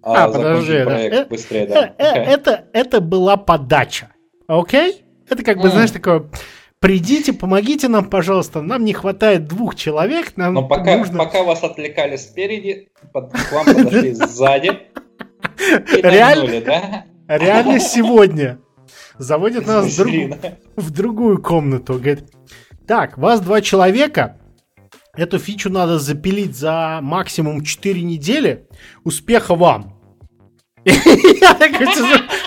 закончить проект быстрее. Это была подача. Окей? Это как бы, знаешь, такое... Придите, помогите нам, пожалуйста. Нам не хватает 2 человек. Нам но пока, нужно... пока вас отвлекали спереди, к вам подошли сзади. Реально сегодня заводит нас в другую комнату. Говорит, так, вас два человека. Эту фичу надо запилить за максимум 4 недели. Успеха вам. Я такой,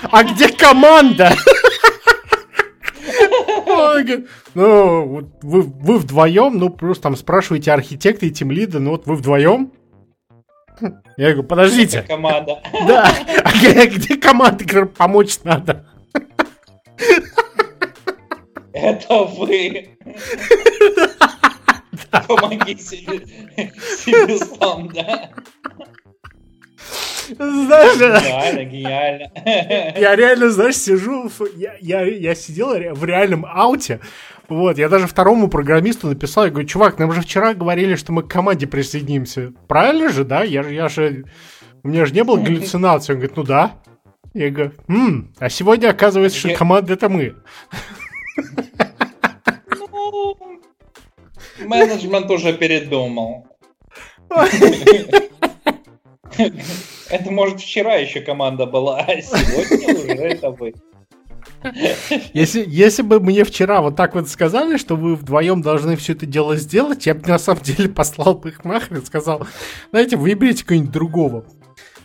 а где команда? Ну, вы вдвоем, ну, просто там спрашиваете архитекта и тимлида, ну, вот вы вдвоем. Я говорю, подождите. Это команда. Да, а где команда? Помочь надо. Это вы. Помоги себе сам, да? Знаешь, гениально. Я реально, знаешь, сижу, я сидел в реальном ауте. Вот, я даже второму программисту написал, я говорю, чувак, нам же вчера говорили, что мы к команде присоединимся. Правильно же, да? У меня же не было галлюцинации. Он говорит, ну да. Я говорю, а сегодня оказывается, что команда это мы. Ну, менеджмент уже передумал. Это, может, вчера еще команда была, а сегодня уже это вы. Если бы мне вчера вот так вот сказали, что вы вдвоем должны все это дело сделать, я бы на самом деле послал бы их нахрен, сказал, знаете, выберите кого-нибудь другого.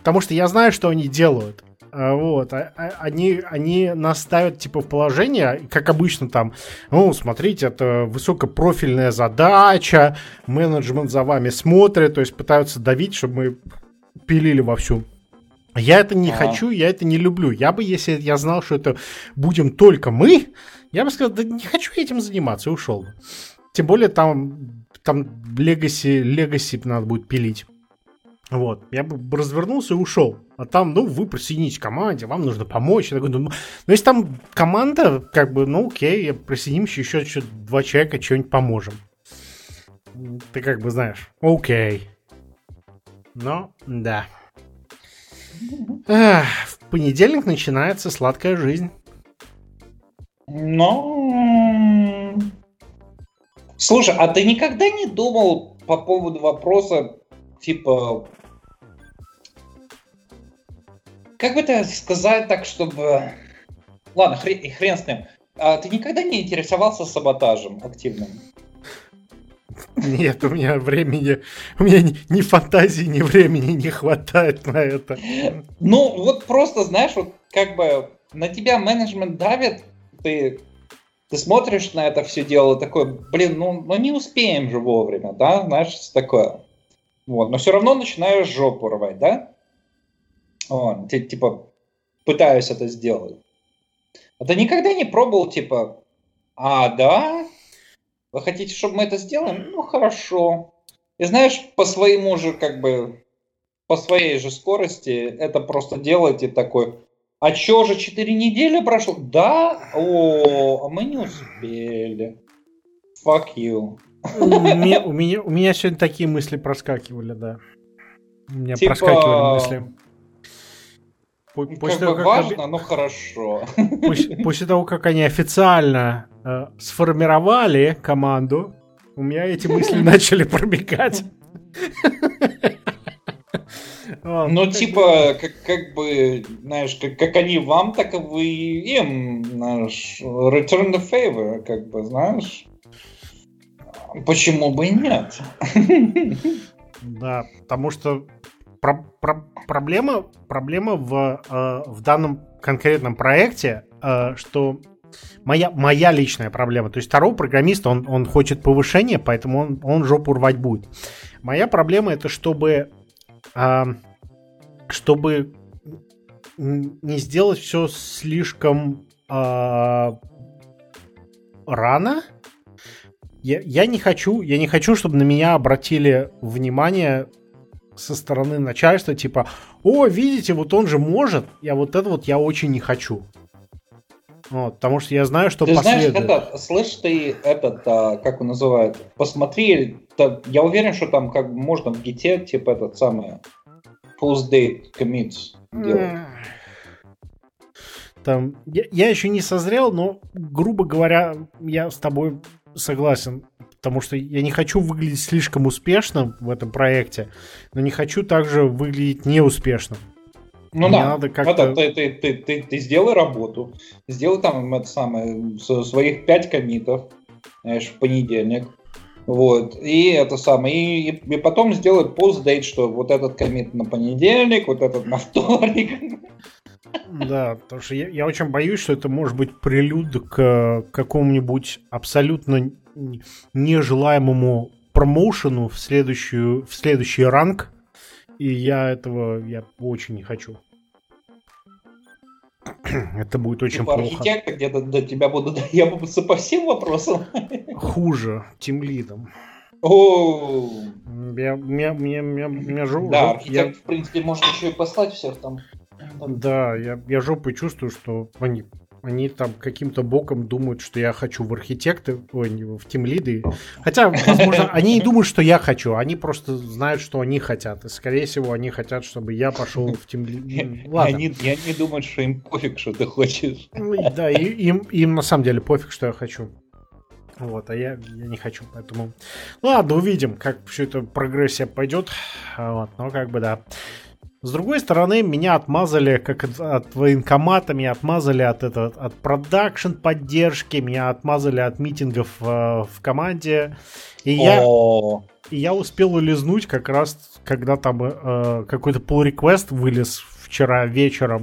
Потому что я знаю, что они делают. Вот, они нас ставят типа в положение, как обычно там, ну, смотрите, это высокопрофильная задача, менеджмент за вами смотрит, то есть пытаются давить, чтобы мы пилили вовсю. Я это не хочу, я это не люблю. Я бы, если я знал, что это будем только мы, я бы сказал, да не хочу этим заниматься, и ушел бы. Тем более там Legacy надо будет пилить. Вот, я бы развернулся и ушел. А там, ну, вы присоединитесь к команде, вам нужно помочь. Я такой думаю, ну, если там команда, как бы, ну, окей, присоединимся еще два человека, чего-нибудь поможем. Ты как бы знаешь, окей. Но, да. В понедельник начинается сладкая жизнь. Но... Слушай, а ты никогда не думал по поводу вопроса, типа... Как бы это сказать так, чтобы... Ладно, хрен с ним. А ты никогда не интересовался саботажем активным? Нет, у меня времени, у меня ни фантазии, ни времени не хватает на это. Ну, вот просто, знаешь, вот как бы на тебя менеджмент давит, ты смотришь на это все дело, такой, блин, ну не успеем же вовремя, да, знаешь, такое. Вот, но все равно начинаешь жопу рвать, да? Вот, типа, пытаюсь это сделать. А ты никогда не пробовал, типа, а, да? Вы хотите, чтобы мы это сделаем? Ну, хорошо. И знаешь, по своей же скорости это просто делаете такой. А чё же, 4 недели прошло? Да? О, а мы не успели. Fuck you. У меня сегодня такие мысли проскакивали, да. У меня типа... проскакивали мысли. После того, как важно, но хорошо. После того, как они официально сформировали команду, у меня эти мысли начали пробегать. Ну, типа, как бы, знаешь, как они вам, так и вы им, знаешь, return the favor, как бы, знаешь. Почему бы и нет? Да, потому что проблема в данном конкретном проекте, что моя личная проблема, то есть второго программиста, он хочет повышения, поэтому он жопу рвать будет. Моя проблема это, чтобы не сделать все слишком рано. Я не хочу, чтобы на меня обратили внимание со стороны начальства, типа, о, видите, вот он же может, я очень не хочу. Вот, потому что я знаю, что ты последует. Ты знаешь, слышь, ты как он называет, посмотри, я уверен, что там как можно в гите, типа, post date commits делать. Там, я еще не созрел, но, грубо говоря, я с тобой согласен. Потому что я не хочу выглядеть слишком успешным в этом проекте, но не хочу также выглядеть неуспешным. Ну да, надо как-то... ты сделай работу, сделай там это самое, своих 5 коммитов, знаешь, в понедельник. Вот, и это самое, и потом сделать постдейт, что вот этот коммит на понедельник, вот этот на вторник. Да, потому что я очень боюсь, что это может быть прелюд к какому-нибудь абсолютно нежелаемому промоушену в следующий ранг, и я этого очень не хочу. Это будет очень плохо. Архитектор где-то до тебя буду... Я бы по всем вопросам. Хуже. Тимлидом. Меня жопа... Да, архитектор, в принципе, может еще и послать всех там. Да, я жопой чувствую, что они там каким-то боком думают, что я хочу в архитекты, в тимлиды. Хотя, возможно, они и думают, что я хочу. Они просто знают, что они хотят. И, скорее всего, они хотят, чтобы я пошел в тимлиды. Ладно. Они думают, что им пофиг, что ты хочешь. Да, им на самом деле пофиг, что я хочу. Вот, а я не хочу, поэтому... Ладно, увидим, как все это прогрессия пойдет. Вот, но как бы да. С другой стороны, меня отмазали как от военкомата, меня отмазали от продакшн-поддержки, меня отмазали от митингов в команде. И я успел улизнуть как раз, когда там какой-то pull-request вылез вчера вечером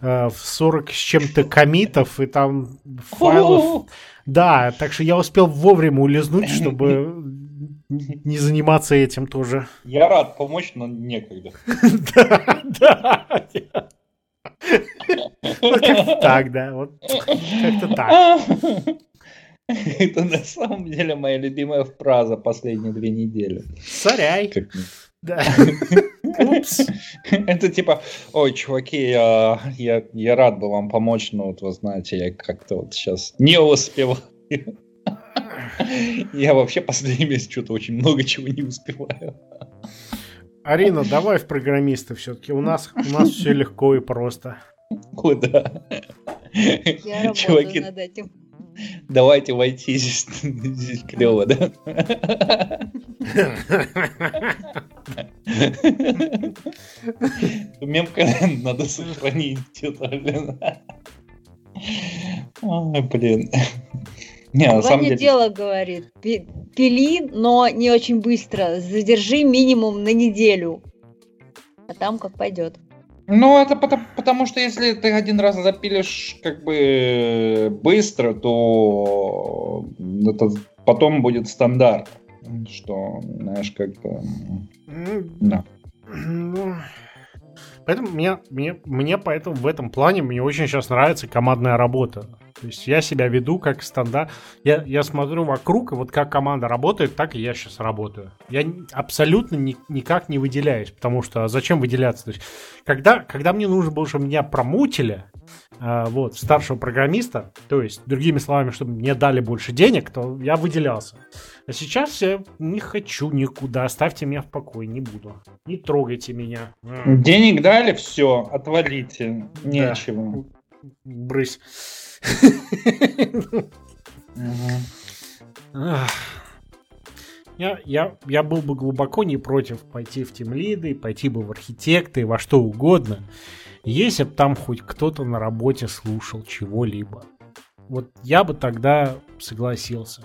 в 40 с чем-то коммитов, и там файлов... Да, так что я успел вовремя улизнуть, чтобы... не заниматься этим тоже. Я рад помочь, но некогда. Да. Как-то так, да. Как-то так. Это на самом деле моя любимая фраза последние 2 недели. Соряй. Да. Упс. Это типа, ой, чуваки, я рад бы вам помочь, но вот вы знаете, я как-то вот сейчас не успеваю. Я вообще последний месяц что-то очень много чего не успеваю. Арина, давай в программисты все-таки. У нас все легко и просто. Куда? Я работаю, чуваки, над этим. Давайте в IT здесь клево, да? Мем-канал надо сохранить что-то, блин. Ой, блин. Ваня дело говорит, пили, но не очень быстро, задержи минимум на неделю, а там как пойдет. Ну, это потому что если ты один раз запилишь как бы быстро, то это потом будет стандарт, что, знаешь, как-то... Да. Поэтому мне поэтому в этом плане мне очень сейчас нравится командная работа. То есть я себя веду как стандарт. Я смотрю вокруг, и вот как команда работает, так и я сейчас работаю. Я абсолютно никак не выделяюсь, потому что зачем выделяться? То есть, когда мне нужно было, чтобы меня промутили, вот, старшего программиста, то есть, другими словами, чтобы мне дали больше денег, то я выделялся. А сейчас я не хочу никуда, оставьте меня в покое, не буду. Не трогайте меня. Денег дали, все, отвалите, нечего. Да. Брысь. Я был бы глубоко не против пойти в тимлиды, пойти бы в архитекты, во что угодно, если бы там хоть кто-то на работе слушал чего-либо. Вот я бы тогда согласился.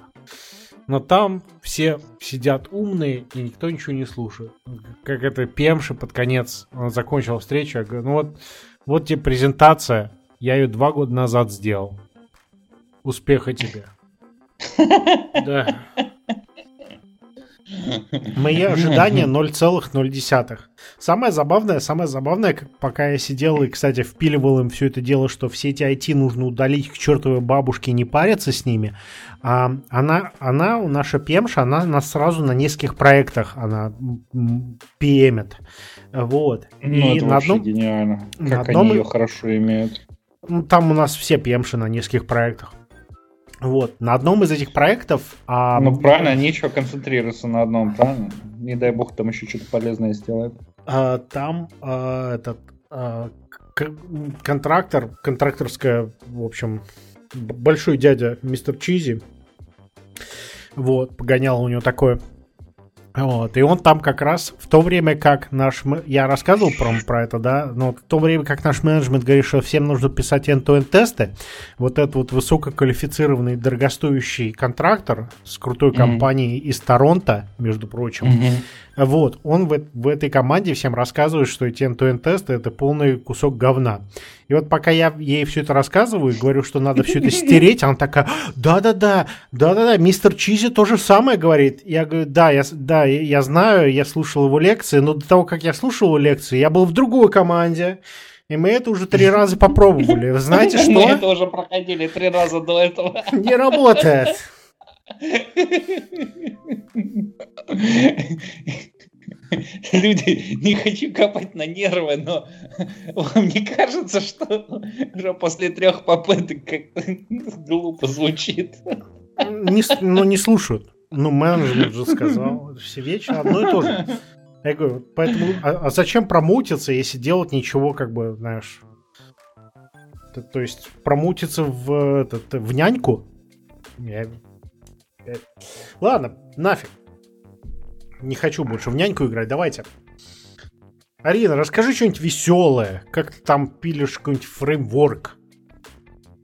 Но там все сидят умные, и никто ничего не слушает. Как это Пемша под конец закончила встречу, я говорю, ну вот тебе презентация, я ее 2 года назад сделал. Успеха тебе. Да. Мои ожидания 0,0. Самое забавное, пока я сидел и, кстати, впиливал им все это дело, что все эти IT нужно удалить к чертовой бабушке и не париться с ними, она, наша пемша, она нас сразу на нескольких проектах она пемет. Вот. Ну, и это вообще гениально. Как они ее хорошо имеют. Там у нас все пемши на нескольких проектах. Вот, на одном из этих проектов... Ну, правильно, нечего концентрироваться на одном, правильно? Не дай бог, там еще что-то полезное сделает. Там контракторская, в общем, большой дядя, мистер Чизи, вот, погонял у него такое, Вот, и он там как раз в то время, как наш... Я рассказывал про это, да? Но в то время, как наш менеджмент говорит, что всем нужно писать end-to-end тесты, вот этот вот высококвалифицированный, дорогостоящий контрактор с крутой компанией из Торонто, между прочим, вот, он в этой команде всем рассказывает, что эти end-to-end тесты — это полный кусок говна. И вот пока я ей все это рассказываю и говорю, что надо все это стереть, она такая: да-да-да, мистер Чизи то же самое говорит. Я говорю: да, я знаю, я слушал его лекции, но до того, как я слушал его лекции, я был в другой команде, и мы это уже 3 раза попробовали. Вы знаете что? Мы это уже проходили 3 раза до этого. Не работает. Люди, не хочу копать на нервы, но вам не кажется, что уже после 3 попыток как-то глупо звучит? Ну, не слушают. Ну, менеджмент же сказал. Все вечно одно и то же. Я говорю, поэтому... А зачем промоутиться, если делать ничего, как бы, знаешь... То есть, промоутиться в няньку? Ладно, нафиг. Не хочу больше в няньку играть, давайте. Арина, расскажи что-нибудь веселое. Как ты там пилишь какой-нибудь фреймворк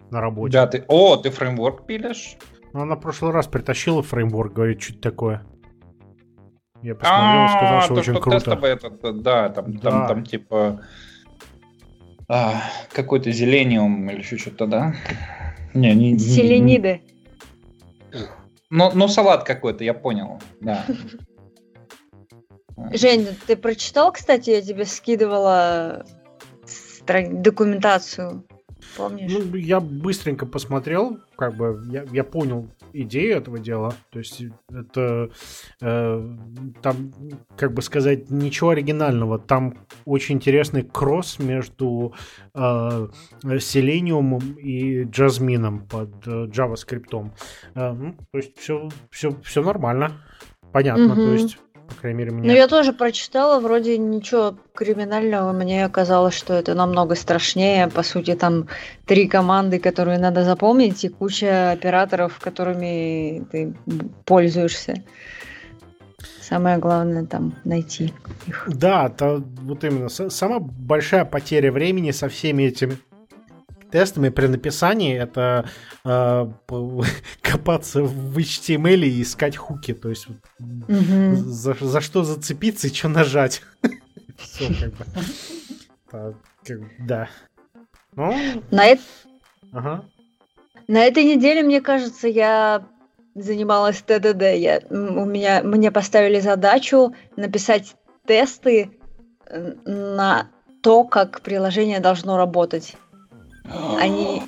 на работе? Да, ты фреймворк пилишь? Ну, она в прошлый раз притащила фреймворк, говорит, что-то такое. Я посмотрел и сказал, что очень круто. Тестовый этот, да, там типа какой-то зелениум или еще что-то, да? Не. Селениды. Ну, салат какой-то, я понял, да. Жень, ты прочитал, кстати, я тебе скидывала документацию, помнишь? Ну, я быстренько посмотрел, как бы я понял идею этого дела, то есть это там, как бы сказать, ничего оригинального, там очень интересный кросс между Selenium и Jasmine под JavaScript, то есть все нормально, понятно, то есть. По крайней мере, мне... Ну, я тоже прочитала, вроде ничего криминального. Мне казалось, что это намного страшнее. По сути, там 3 команды, которые надо запомнить, и куча операторов, которыми ты пользуешься. Самое главное там найти их. Да, это вот именно. Самая большая потеря времени со всеми этими тестами при написании — это копаться в HTML и искать хуки, то есть за что зацепиться и что нажать. Все, как бы. Да. На этой неделе, мне кажется, я занималась ТДД. Мне поставили задачу написать тесты на то, как приложение должно работать. Они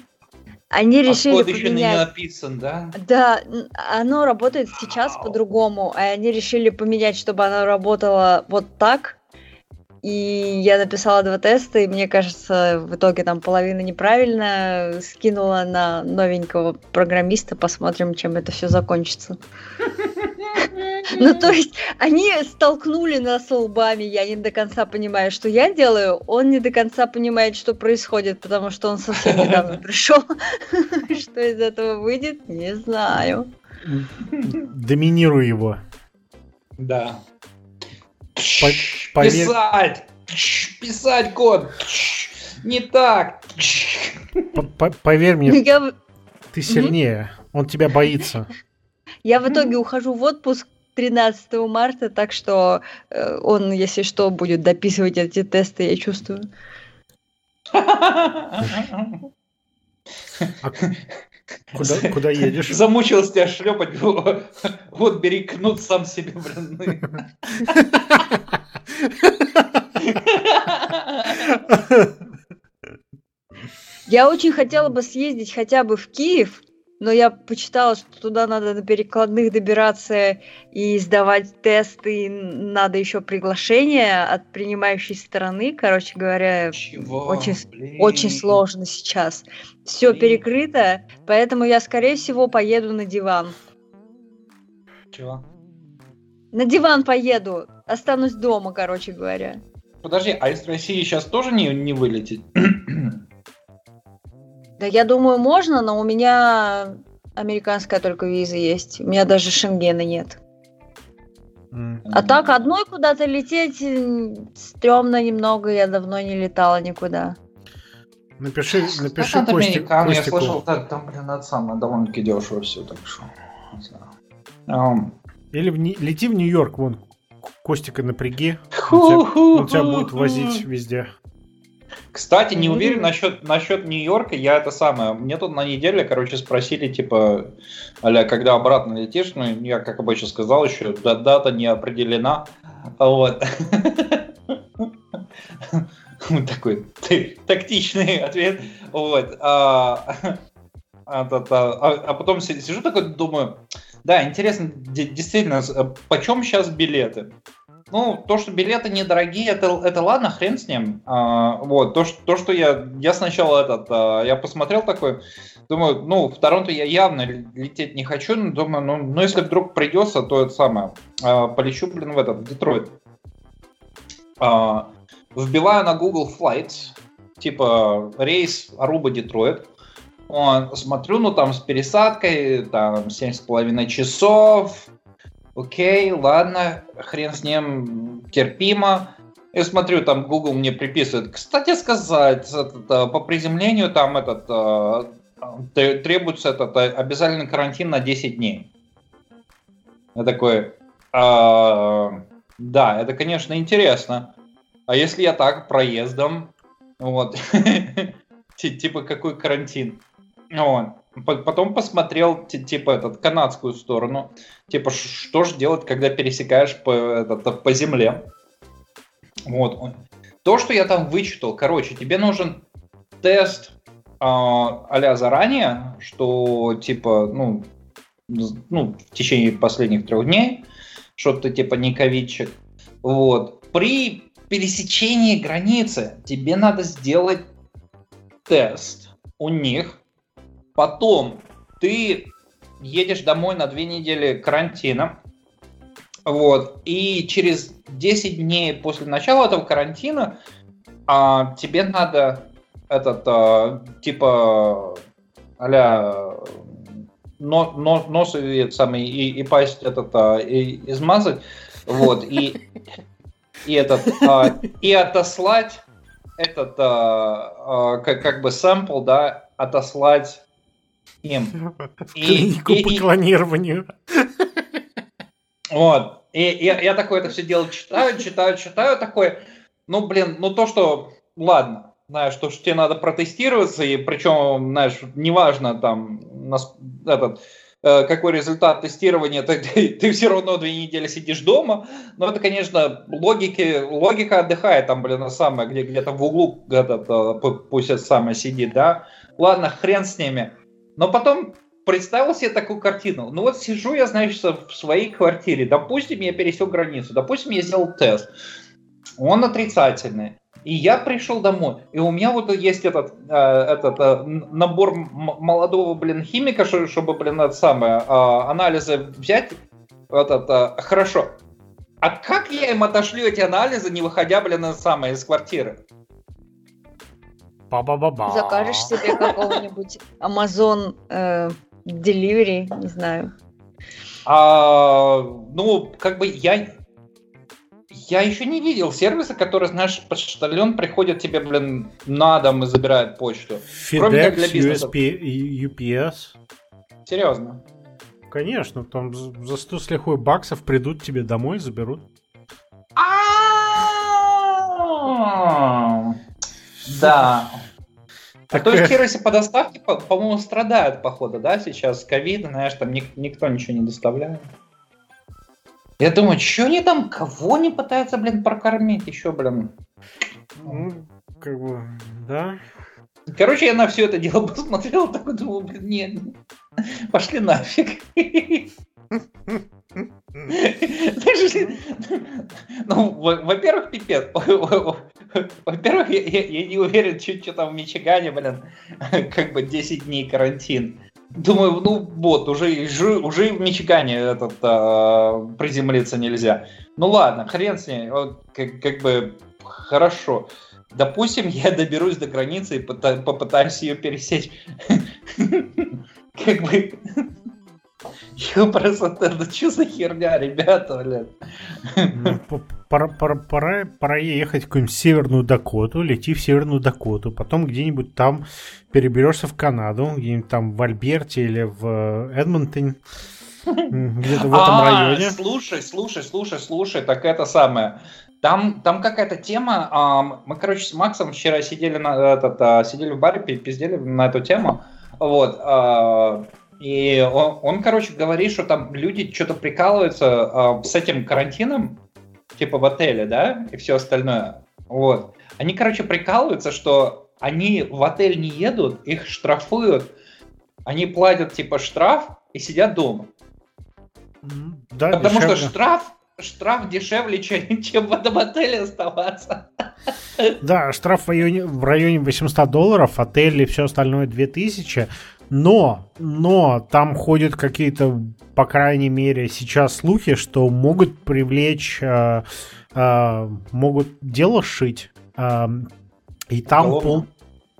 решили код поменять. Еще не написан, да? Да, оно работает сейчас по-другому, а они решили поменять, чтобы оно работало вот так. И я написала 2 теста, и мне кажется, в итоге там половина неправильно. Скинула на новенького программиста, посмотрим, чем это все закончится. Ну, то есть, они столкнули нас лбами, я не до конца понимаю, что я делаю, он не до конца понимает, что происходит, потому что он совсем недавно пришел. Что из этого выйдет, не знаю. Доминируй его. Да. Писать код! Не так! Поверь мне, ты сильнее, он тебя боится. Я в итоге ухожу в отпуск 13 марта, так что он, если что, будет дописывать эти тесты, я чувствую. Куда едешь? Замучилась тебя шлепать. Вот, бери кнут, сам себе, блин. Я очень хотела бы съездить хотя бы в Киев, но я почитала, что туда надо на перекладных добираться и сдавать тесты, и надо еще приглашение от принимающей стороны. Короче говоря, очень сложно сейчас. Все перекрыто, поэтому я, скорее всего, поеду на диван. Чего? На диван поеду. Останусь дома, короче говоря. Подожди, а из России сейчас тоже не вылететь? Да, я думаю, можно, но у меня американская только виза есть. У меня даже шенгена нет. А так одной куда-то лететь стрёмно немного, я давно не летала никуда. Напиши Костику. Американ, я слышал, там, блин, это самое, довольно-таки дешево все, так что... Или лети в Нью-Йорк, вон, Костика напряги, он тебя будет возить везде. Кстати, не уверен насчет Нью-Йорка, я это самое, мне тут на неделе, спросили, типа, а-ля, когда обратно летишь, ну, я, как обычно сказал, еще дата не определена, вот. Такой тактичный ответ, вот. А потом сижу такой, думаю, да, интересно, действительно, почем сейчас билеты? Ну, то, что билеты недорогие, это ладно, хрен с ним. Вот, то, что я сначала я посмотрел такой, думаю, ну, в Торонто я явно лететь не хочу, но думаю, ну если вдруг придется, то это самое, полечу, блин, в Детройт. Вбиваю на Google Flights, типа, рейс Аруба-Детройт. Смотрю, ну, там с пересадкой, там, 7,5 часов... Окей, ладно, хрен с ним, терпимо. Я смотрю, там Google мне приписывает. Кстати сказать, по приземлению там требуется обязательный карантин на 10 дней. Я такой, да, это, конечно, интересно. А если я так, проездом, вот, типа какой карантин? Потом посмотрел, типа, канадскую сторону. Типа, что же делать, когда пересекаешь по земле. Вот. То, что я там вычитал, тебе нужен тест а-ля заранее, что, типа, ну, в течение последних 3 дней, что ты, типа, не ковидчик. Вот. При пересечении границы тебе надо сделать тест у них. Потом ты едешь домой на 2 недели карантина, вот, и через 10 дней после начала этого карантина тебе надо типа а-ля нос и пасть измазать, вот, и отослать сэмпл, да, отослать им. Клинику по клонированию. Вот. И я такой это все дело читаю, такой, ну, блин, ну то, что, ладно, знаешь, то, что тебе надо протестироваться, и причем, знаешь, неважно там какой результат тестирования, ты все равно 2 недели сидишь дома, но это, конечно, логика отдыхает там, блин, самое, где-то в углу пусть это самое сидит, да, ладно, хрен с ними. Но потом представил себе такую картину. Ну вот сижу я, значит, в своей квартире. Допустим, я пересек границу. Допустим, я сделал тест. Он отрицательный. И я пришел домой. И у меня вот есть набор молодого, блин, химика, чтобы, блин, анализы взять. Хорошо. А как я им отошлю эти анализы, не выходя, блин, из квартиры? Ба-ба-ба-ба. Закажешь себе какого-нибудь Amazon Delivery, не знаю. Ну, я еще не видел сервиса, который, знаешь, почтальон приходит тебе, блин, на дом и забирает почту. FedEx, UPS. Серьезно? Конечно, там за 100 с лихой баксов придут тебе домой и заберут. Да. То есть сервисы по доставке, по-моему, страдают, походу, да, сейчас ковид, знаешь, там никто ничего не доставляет. Я думаю, что они там, кого не пытаются, блин, прокормить еще, блин. Ну, да. Я на все это дело посмотрел, так вот думаю, блин, нет, пошли нафиг. Ну, во-первых, пипец. Во-первых, я не уверен, что там в Мичигане, блин, 10 дней карантин. Думаю, ну вот, уже в Мичигане приземлиться нельзя. Ну ладно, хрен с ней, хорошо. Допустим, я доберусь до границы и попытаюсь ее пересечь. Я просто, это что за херня, ребята, блядь? Пора ехать в какую-нибудь Северную Дакоту, лети в Северную Дакоту, потом где-нибудь там переберешься в Канаду, где-нибудь там в Альберте или в Эдмонтоне, где-то в этом районе. Слушай, так это самое... Там какая-то тема, мы, короче, с Максом вчера сидели в баре, пиздели на эту тему, вот, и он, короче, говорит, что там люди что-то прикалываются с этим карантином, типа в отеле, да, и все остальное, вот, они, короче, прикалываются, что они в отель не едут, их штрафуют, они платят, типа, штраф и сидят дома, да, потому дешевле. Что штраф дешевле, чем в этом отеле оставаться. Да, штраф в районе $800, отель и все остальное $2000. Но там ходят какие-то, по крайней мере, сейчас слухи, что могут привлечь, могут дело шить. И там там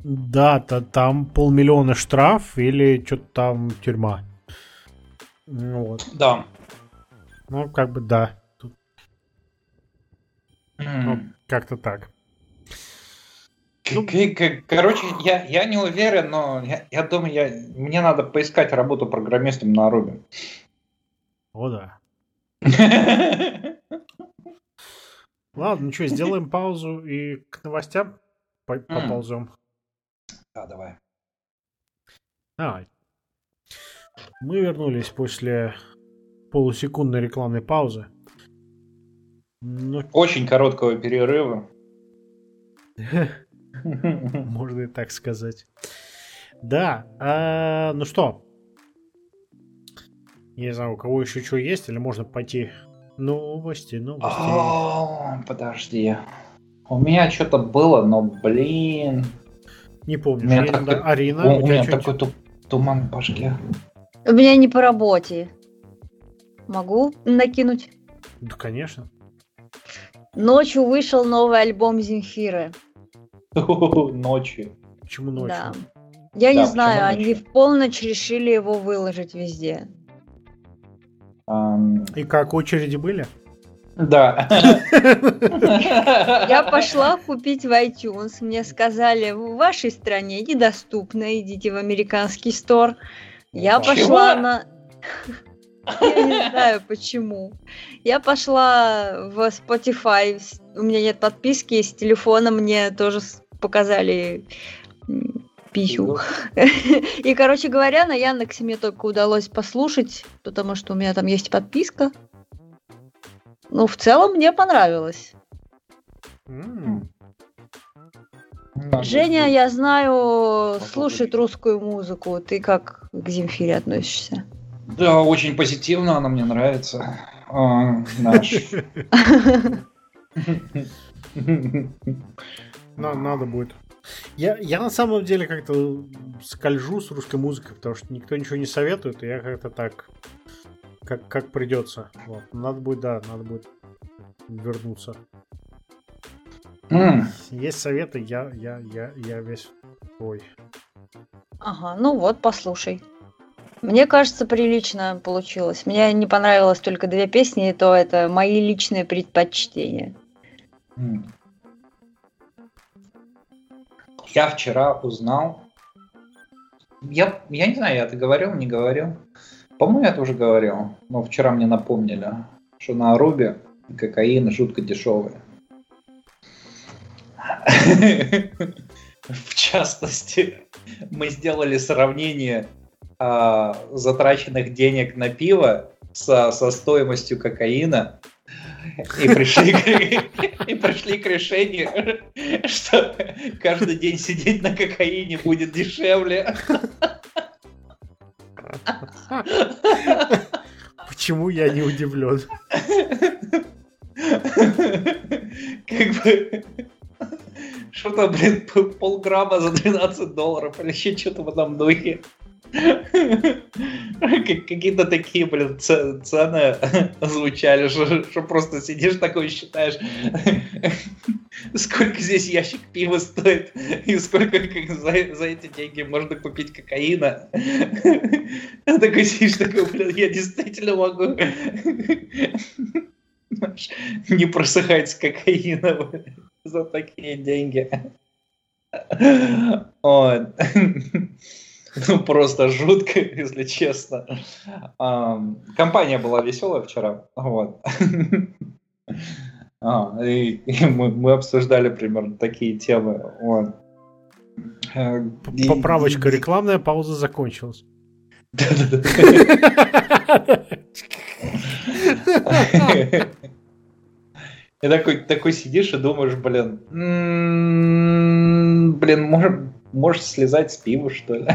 $500,000 штраф или что-то там тюрьма. Вот. Да. Ну, как бы да. Ну, как-то так. Короче, я не уверен, но я думаю, мне надо поискать работу программистом на Ruby. О, да. Ладно, ну что, сделаем паузу и к новостям поползем. Да, давай. Давай. Мы вернулись после полусекундной рекламной паузы. Но... Очень короткого перерыва. Можно и так сказать. Да. Ну что? Я не знаю, у кого еще что есть, или можно пойти. Новости. Подожди. У меня что-то было, но, блин. Не помню. Арина. У меня такой туман в башке. У меня не по работе. Могу накинуть? Да, конечно. Ночью вышел новый альбом Земфиры. Ночью. Почему ночью? Да. Я не знаю, они в полночь решили его выложить везде. И как, очереди были? Да. Я пошла купить в iTunes. Мне сказали, в вашей стране недоступно, идите в американский стор. Я пошла на... Я не знаю, почему. Я пошла в Spotify, у меня нет подписки, и с телефона мне тоже показали пищу. И, короче говоря, на Яндексе мне только удалось послушать, потому что у меня там есть подписка. Ну, в целом, мне понравилось. Женя, я знаю, слушает русскую музыку. Ты как к Земфире относишься? Да, очень позитивно, она мне нравится. Надо будет. Я на самом деле как-то скольжу с русской музыкой, потому что никто ничего не советует, и я как-то так, как придется. Вот. Надо будет вернуться. Есть советы, я весь твой. Ага, ну вот, послушай. Мне кажется, прилично получилось. Мне не понравилось только 2 песни, и то это мои личные предпочтения. Я вчера узнал... Я не знаю, я это говорил, не говорил. По-моему, я тоже говорил. Но вчера мне напомнили, что на Арубе кокаин жутко дешевый. В частности, мы сделали сравнение... затраченных денег на пиво со стоимостью кокаина и пришли к решению, что каждый день сидеть на кокаине будет дешевле. Почему я не удивлен? Как бы... Что-то, блин, $0.5 за $12 или еще что-то в этом духе. Какие-то такие, блин, цены звучали, что просто сидишь такой и считаешь, сколько здесь ящик пива стоит, и сколько за эти деньги можно купить кокаина. Такой сидишь, такой, блин, я действительно могу не просыхать с кокаина за такие деньги. Вот. Ну, просто жутко, если честно. Компания была веселая вчера. Вот. И мы обсуждали примерно такие темы. Вот. Поправочка. Рекламная пауза закончилась. И такой сидишь и думаешь, блин, можешь слезать с пива, что ли?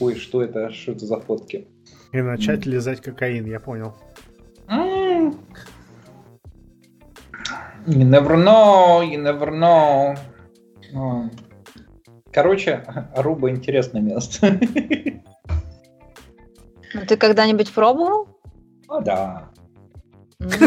Ой, что это? Что это за фотки? И начать лизать кокаин, я понял. You never know. Короче, Аруба интересное место. Ты когда-нибудь пробовал? О, да. В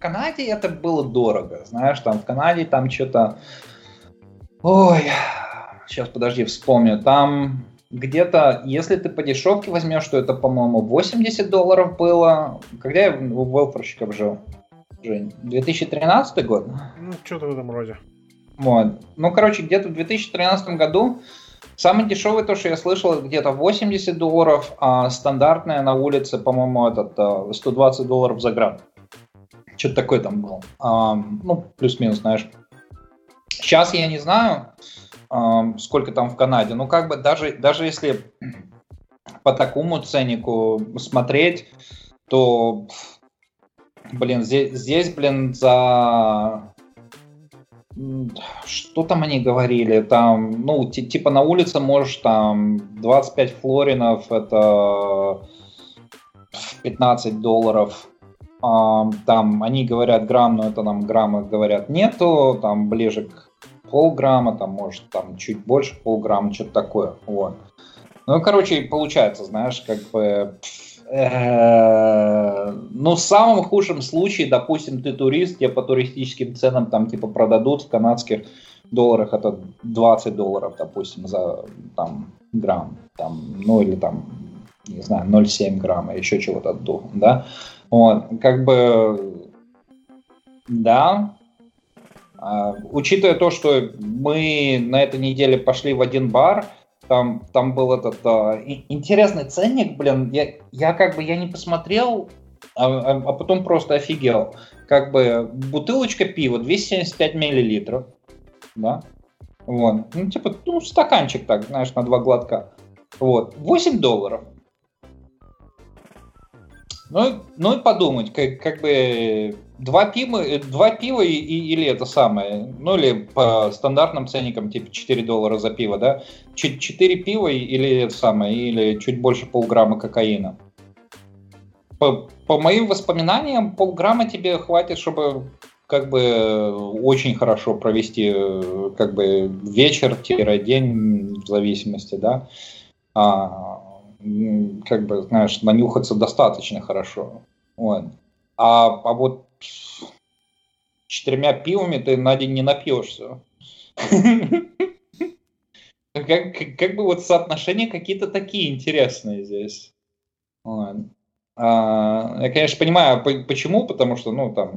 Канаде это было дорого, знаешь, там в Канаде там что-то, ой, сейчас подожди, вспомню, там где-то, если ты по дешевке возьмешь, то это, по-моему, $80 было, когда я у Велфорщиков жил, Жень, 2013 год? Ну, что-то в этом роде. Вот, ну, короче, где-то в 2013 году самый дешевый, то, что я слышал, где-то $80, а стандартная на улице, по-моему, этот $120 за грамм. Что-то такое там было. Ну, плюс-минус, знаешь. Сейчас я не знаю, сколько там в Канаде. Ну, как бы, даже если по такому ценнику смотреть, то, блин, здесь блин, за... Что там они говорили? Там, ну, типа на улице можешь там 25 флоринов, это $15. Там они говорят грамм, но это нам граммы говорят нету, там ближе к полграмма, там может там чуть больше полграмма, что-то такое. Вот. Ну, короче, получается, знаешь, как бы... Ну, в самом худшем случае, допустим, ты турист, тебе по туристическим ценам там типа продадут в канадских долларах это $20, допустим, за там грамм, там, ну или там, не знаю, 0,7 грамма, еще чего-то оттуда, да? Вот, как бы, да. Учитывая то, что мы на этой неделе пошли в один бар, там был этот интересный ценник, блин, я как бы я не посмотрел, а потом просто офигел. Как бы бутылочка пива 275 миллилитров, да, вот, ну типа, ну стаканчик так, знаешь, на два глотка, вот, $8. Ну и подумать, как бы два пива или это самое, ну или по стандартным ценникам, типа $4 за пиво, да, 4 пива или это самое, или чуть больше полграмма кокаина. По моим воспоминаниям, полграмма тебе хватит, чтобы как бы очень хорошо провести как бы вечер-день, в зависимости, да. Как бы, знаешь, нанюхаться достаточно хорошо. Вот. А вот 4 пивами ты на день не напьешься. Как бы вот соотношения какие-то такие интересные здесь. Я, конечно, понимаю, почему, потому что, ну, там,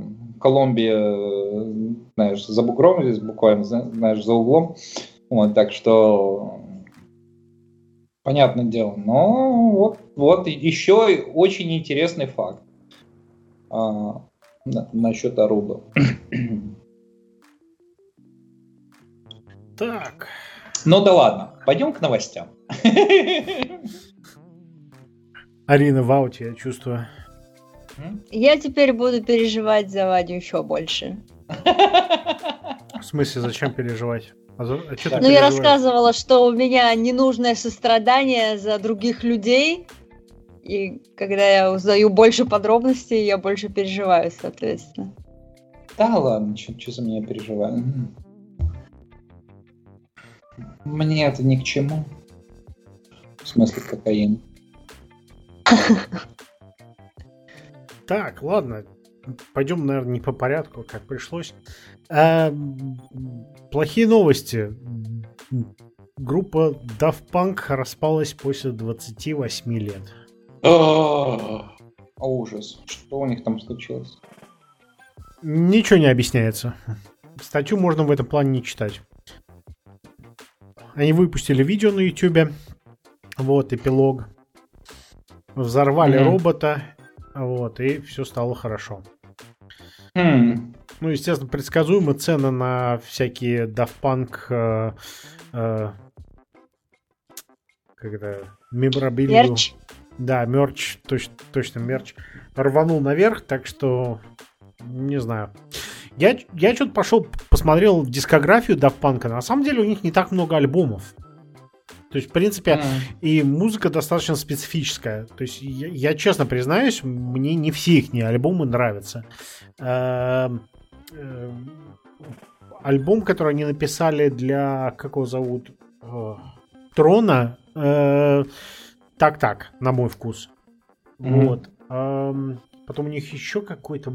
Колумбия, знаешь, за бугром здесь буквально, знаешь, за углом. Вот, так что... Понятное дело, но вот еще очень интересный факт насчет Арубы. Так. Ну да ладно, пойдем к новостям. Арина в ауте, я чувствую. Я теперь буду переживать за Вадю еще больше. В смысле, зачем переживать? Ну, я рассказывала, что у меня ненужное сострадание за других людей, И когда я узнаю больше подробностей, я больше переживаю, соответственно. Да ладно, что за меня переживаю? Мне это ни к чему. В смысле кокаин. Так, ладно. Пойдем, наверное, не по порядку, как пришлось. Плохие новости. Группа Daft Punk распалась после 28 лет. Ужас. Что у них там случилось? Ничего не объясняется. Статью можно в этом плане не читать. Они выпустили видео на YouTube. Вот, эпилог. Взорвали робота. Вот, и все стало хорошо. Ну, естественно, предсказуемо. Цены на всякие Daft Punk меморабилию. Мерч. Да, мерч. Точно мерч. Рванул наверх, так что... Не знаю. Я что-то пошел, посмотрел дискографию Daft Punk. На самом деле у них не так много альбомов. То есть, в принципе, и музыка достаточно специфическая. То есть, я честно признаюсь, мне не все их альбомы нравятся. Альбом, который они написали для, как его зовут, Трона, так-так, на мой вкус. Вот. Потом у них еще какой-то...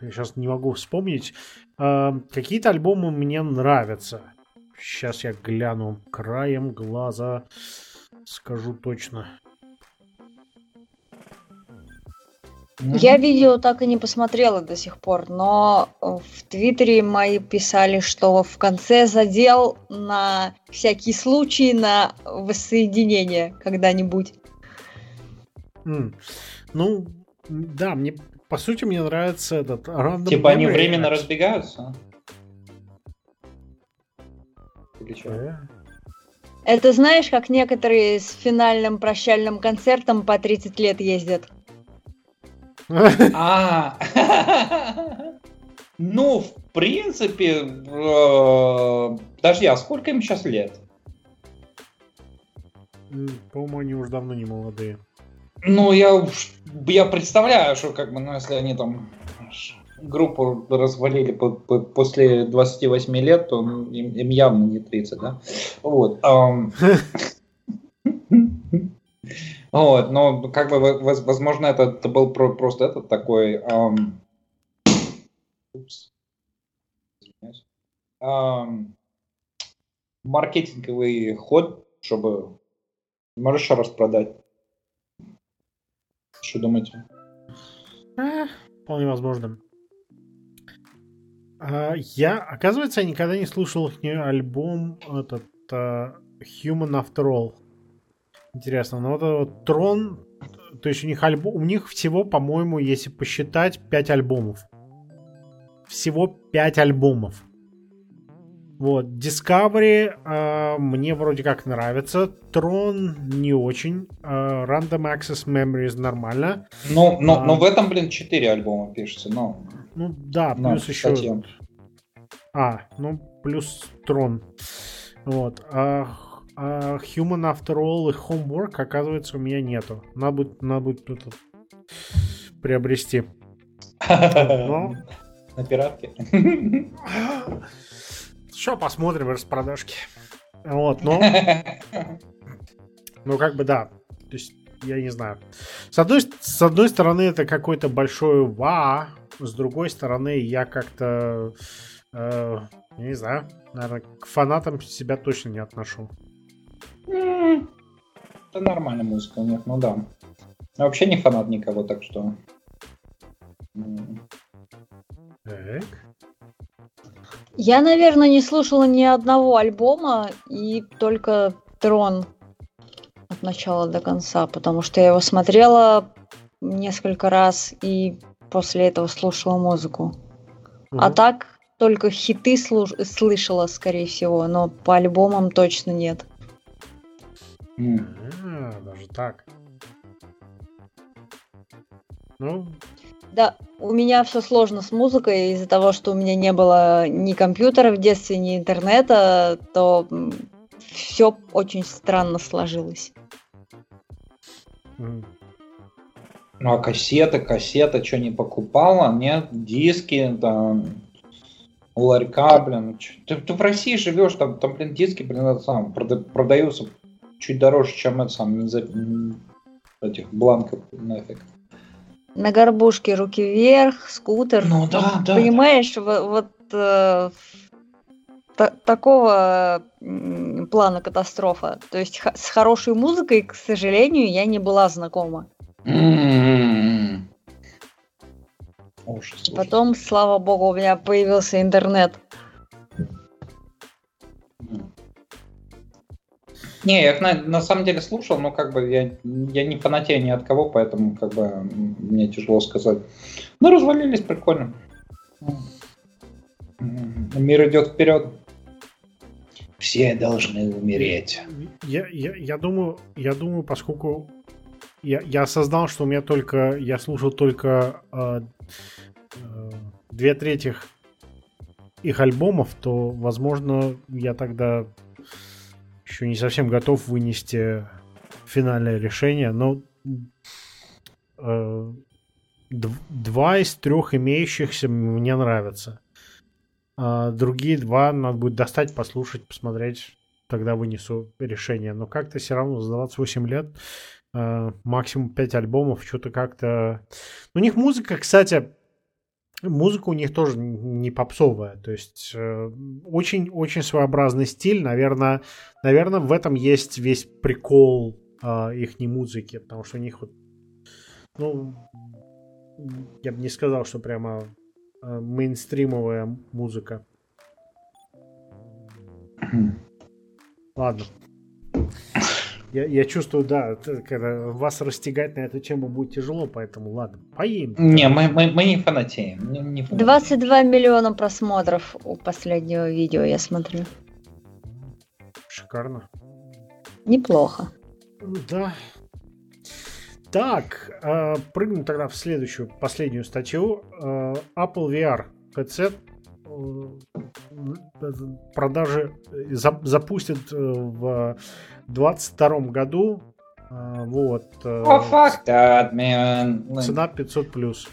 Я сейчас не могу вспомнить. Какие-то альбомы мне нравятся. Сейчас я гляну краем глаза. Скажу точно. Я видео так и не посмотрела до сих пор, но в Твиттере мои писали, что в конце задел на всякий случай на воссоединение когда-нибудь. Ну, да, мне... По сути, мне нравится этот рандом. Типа они временно разбегаются? Или что? Это знаешь, как некоторые с финальным прощальным концертом по 30 лет ездят? Ну, в принципе... Подожди, а сколько им сейчас лет? По-моему, они уже давно не молодые. Ну, я представляю, что как бы, ну, если они там группу развалили после 28 лет, то им явно не 30, да? Вот. Вот, но как бы, возможно, это был просто этот такой... маркетинговый ход, чтобы можешь распродать. Что думаете? Вполне возможно. Оказывается, я никогда не слушал их альбом этот Human After All. Интересно, но вот Трон, то есть у них всего, по-моему, если посчитать, 5 альбомов. Всего 5 альбомов. Вот, Discovery мне вроде как нравится. Трон не очень. Random Access Memories нормально. Но в этом, блин, 4 альбома пишется. Но... Ну да, плюс еще... Статья. Плюс Трон. Вот. Human After All и Homework, оказывается, у меня нету. Надо будет это приобрести. На пиратке. Еще посмотрим распродажки. Вот, ну как бы да. То есть, я не знаю. С одной стороны, это какой-то большой ва. С другой стороны, я как-то не знаю. Наверное, к фанатам себя точно не отношу. Это нормальная музыка у них, ну да. Я вообще не фанат никого, так что. Так. Я, наверное, не слушала ни одного альбома и только Трон от начала до конца, потому что я его смотрела несколько раз и после этого слушала музыку. А так только хиты слышала, скорее всего, но по альбомам точно нет. Даже так. Ну... Да, у меня все сложно с музыкой из-за того, что у меня не было ни компьютера в детстве, ни интернета, то все очень странно сложилось. А кассета, что не покупала? Нет, диски, там, у ларька, блин. Ты в России живешь, там блин, диски, блин, сам продаются чуть дороже, чем это сам, не за этих бланков, нафиг. На горбушке руки вверх, скутер. Ну да, да. Понимаешь, да. Такого плана катастрофа. То есть с хорошей музыкой, к сожалению, я не была знакома. Потом, слава богу, у меня появился интернет. Не, я их на самом деле слушал, но как бы я не фанатею ни от кого, поэтому как бы мне тяжело сказать. Ну, развалились, прикольно. Мир идет вперед. Все должны умереть. Я думаю, поскольку я осознал, что у меня только. Я слушал только 2/3 их альбомов, то, возможно, я тогда еще не совсем готов вынести финальное решение, но 2 из 3 имеющихся мне нравятся. Другие 2 надо будет достать, послушать, посмотреть, тогда вынесу решение. Но как-то все равно за 28 лет максимум 5 альбомов, что-то как-то... У них музыка, кстати, музыка у них тоже не попсовая, то есть очень-очень своеобразный стиль, наверное, в этом есть весь прикол их музыки, потому что у них вот, ну, я бы не сказал, что прямо... мейнстримовая музыка. Ладно. Я чувствую, да, когда вас растягать на эту тему будет тяжело, поэтому ладно, поедем. Не, мы не фанатеем. 22 миллиона просмотров у последнего видео, я смотрю. Шикарно. Неплохо. Да. Так, прыгнем тогда в следующую, последнюю статью. Apple VR headset продажи запустят в 2022 году. Вот. Цена 500+.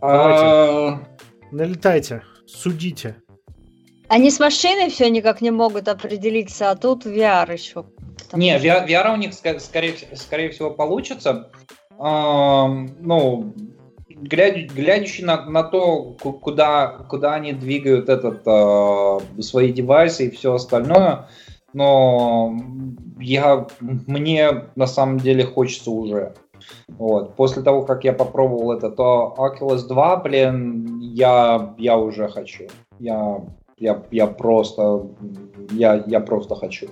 Давайте. Налетайте, судите. Они с машиной все никак не могут определиться, а тут VR еще. Не, VR у них, скорее всего, получится. Ну, глядя на то, куда они двигают свои девайсы и все остальное, но мне на самом деле хочется уже. Вот. После того, как я попробовал это, то Oculus 2, блин, я уже хочу. Я просто хочу.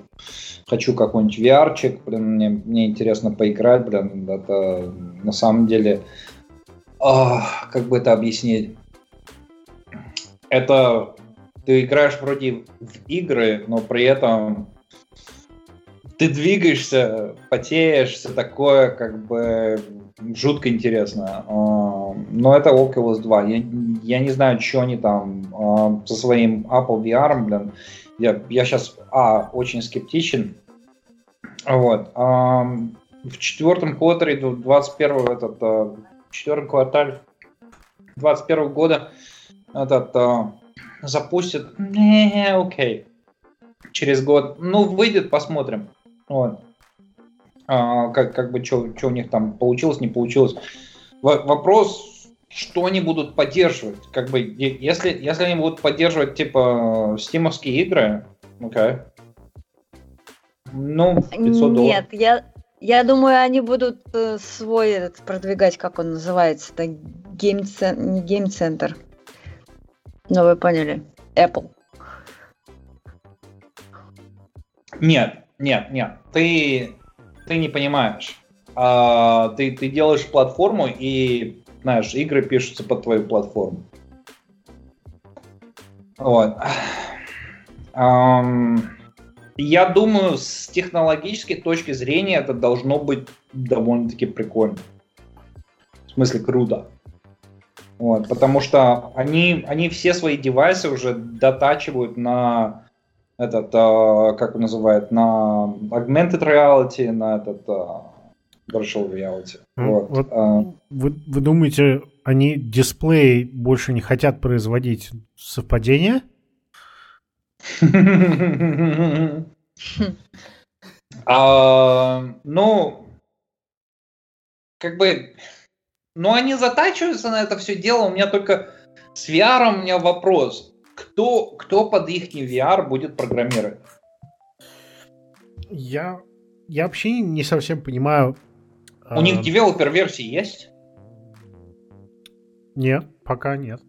Хочу какой-нибудь VR-чик, блин, мне интересно поиграть, блин, это на самом деле, как бы это объяснить, это ты играешь вроде в игры, но при этом ты двигаешься, потеешь, все такое, как бы жутко интересно. Но это Oculus 2. Я не знаю, что они там со своим Apple VR, блин. Я сейчас, очень скептичен. Вот. В четвертом квартале 2021 года запустят. Окей. Через год. Ну, выйдет, посмотрим. Вот. Как бы, что у них там получилось, не получилось. Вопрос, что они будут поддерживать. Как бы, если они будут поддерживать, типа, стимовские игры, окей. Ну, $500. Нет, я думаю, они будут свой продвигать, как он называется, это не гейм-центр. Ну, вы поняли. Apple. Нет. Ты не понимаешь. Ты делаешь платформу, и, знаешь, игры пишутся под твою платформу. Вот. Я думаю, с технологической точки зрения это должно быть довольно-таки прикольно. В смысле, круто. Вот, потому что они все свои девайсы уже дотачивают на... как он называет, на augmented reality, на прошел в Ялте. Вы думаете, они дисплей больше не хотят производить? Совпадение? Ну, они затачиваются на это все дело. У меня только с VR у меня вопрос. Кто под их VR будет программировать? Я вообще не совсем понимаю. У них девелопер-версии есть? Нет, пока нет.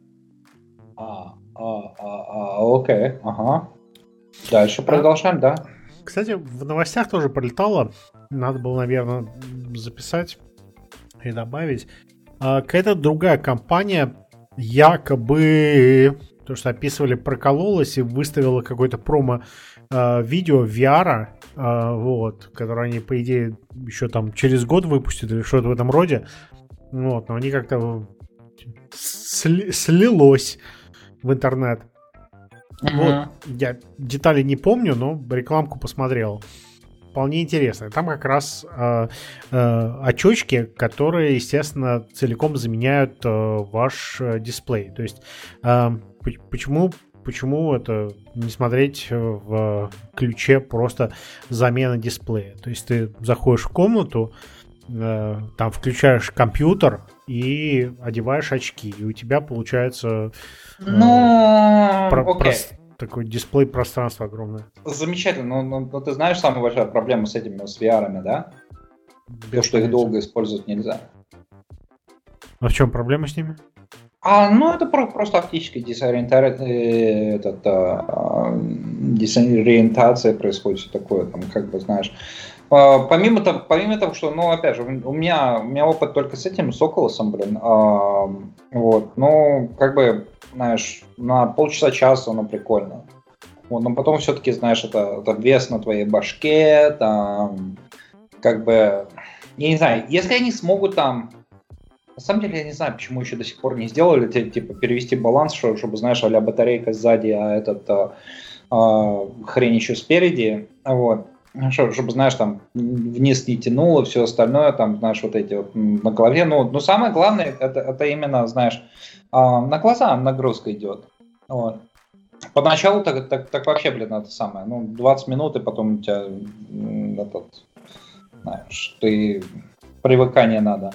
Окей, ага. Дальше продолжаем, да. Кстати, в новостях тоже пролетало. Надо было, наверное, записать и добавить. Какая-то другая компания якобы, то что описывали, прокололась и выставила какое-то промо-видео VR-а, которое они, по идее, еще там через год выпустят или что-то в этом роде. Но они как-то слилось в интернет. Я детали не помню, но рекламку посмотрел. Вполне интересно. Там как раз очечки, которые, естественно, целиком заменяют ваш дисплей. То есть почему это не смотреть в ключе просто замена дисплея? То есть ты заходишь в комнату, там включаешь компьютер и одеваешь очки, и у тебя получается такой дисплей пространства огромное. Замечательно, но ты знаешь, самая большая проблема с этими с VR-ами, да? То, что их долго использовать нельзя. А в чем проблема с ними? Это просто оптическая дезориентация происходит, все такое, там, как бы, знаешь. Помимо того, что, опять же, у меня опыт только с этим, с Oculus'ом, на полчаса-час оно прикольно. Но потом все-таки, знаешь, это вес на твоей башке, там, как бы, я не знаю, если они смогут там. На самом деле, я не знаю, почему еще до сих пор не сделали, типа, перевести баланс, чтобы, знаешь, а-ля батарейка сзади, а хрень еще спереди, чтобы, знаешь, там, вниз не тянуло, все остальное, там, знаешь, на голове. Но самое главное, это именно, знаешь, на глаза нагрузка идет, Поначалу так вообще, это самое, 20 минут, и потом у тебя, привыкание надо.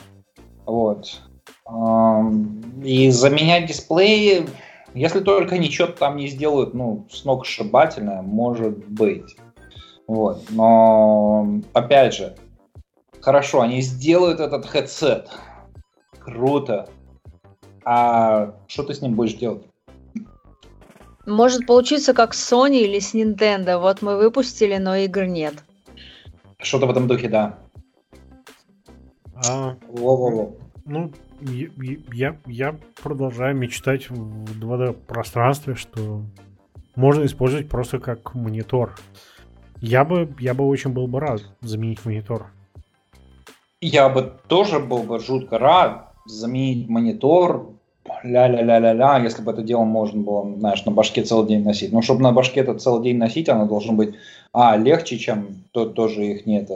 И заменять дисплей, если только ничего там не сделают, сногсшибательное, может быть. Но, опять же, хорошо, они сделают этот хедсет. Круто. А что ты с ним будешь делать? Может получиться как с Sony или с Nintendo. Мы выпустили, но игр нет. Что-то в этом духе, да. Я продолжаю мечтать в 2D-пространстве, что можно использовать просто как монитор. Я бы очень был бы рад заменить монитор. Я бы тоже был бы жутко рад заменить монитор. Ля-ля-ля-ля-ля, если бы это дело можно было, знаешь, на башке целый день носить. Но чтобы на башке это целый день носить, оно должно быть легче, чем то тоже их нет,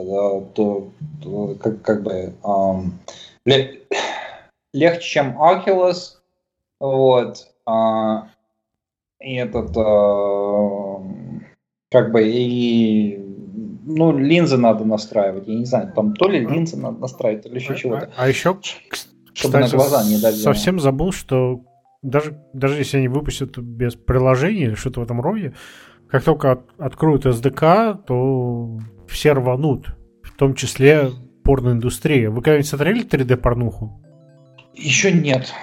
легче, чем Oculus, линзы надо настраивать, я не знаю, там то ли линзы надо настраивать, то ли еще чего-то. А еще, чтобы кстати, на глаза не давило. Совсем забыл, что даже если они выпустят без приложения или что-то в этом роде, как только откроют SDK, то все рванут, в том числе порноиндустрия. Вы когда-нибудь смотрели 3D-порнуху? Еще нет.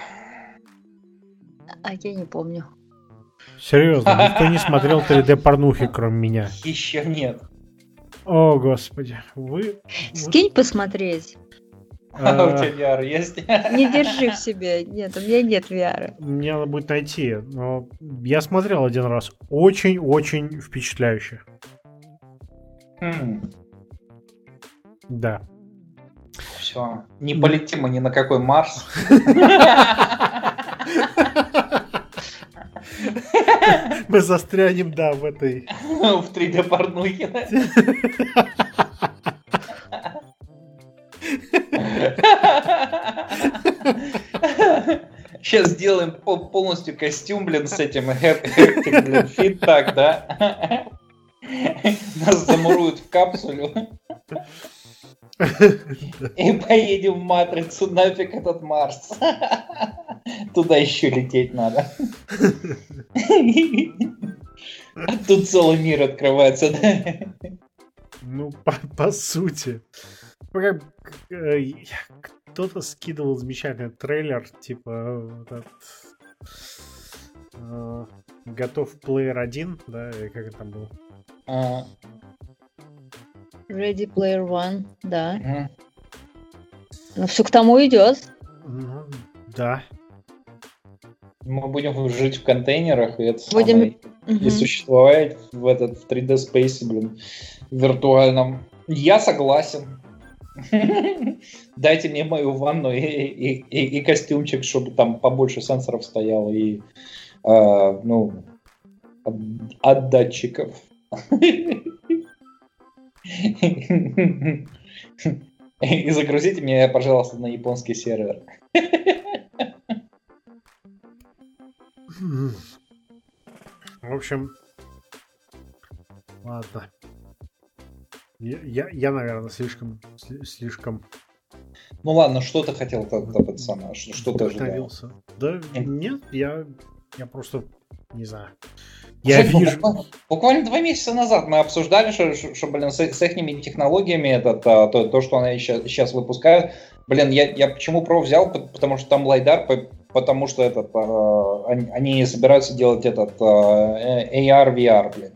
А я не помню. Серьезно, никто не смотрел 3D-порнухи, кроме меня. Еще нет. О, господи. Скинь посмотреть. А у тебя VR есть? Не держи в себе. Нет, у меня нет VR. Мне надо будет найти. Но я смотрел один раз. Очень-очень впечатляюще. Да. Все. Не полетим мы ни на какой Марс. Мы застрянем, да, в этой... В 3D-порнухе. сейчас сделаем полностью костюм, блин, с этим Hectic, блин, фит так, да? Нас замуруют в капсулю. И поедем в Матрицу, нафиг этот Марс. Туда еще лететь надо. А тут целый мир открывается, да? Ну, по сути. Кто-то скидывал замечательный трейлер, типа этот, готов плеер 1, да, и как это там было? Ready Player One, да. Ну, все к тому идет. Ну, да. Мы будем жить в контейнерах и, это будем... самое, и существовать в этом 3D спейсе, блин, виртуальном. Я согласен. Дайте мне мою ванну и костюмчик, чтобы там побольше сенсоров стояло и ну от датчиков. И загрузите меня, пожалуйста, на японский сервер. В общем, ладно. Я наверное, слишком... Ну ладно, что ты хотел под сама? Что ты ожидал? Да нет, я просто не знаю. Я вижу... Буквально 2 месяца назад мы обсуждали, что блин, с ихними технологиями, то, что они сейчас выпускают. Блин, я почему Pro взял? Потому что там лайдар, потому что они собираются делать AR, VR, блин.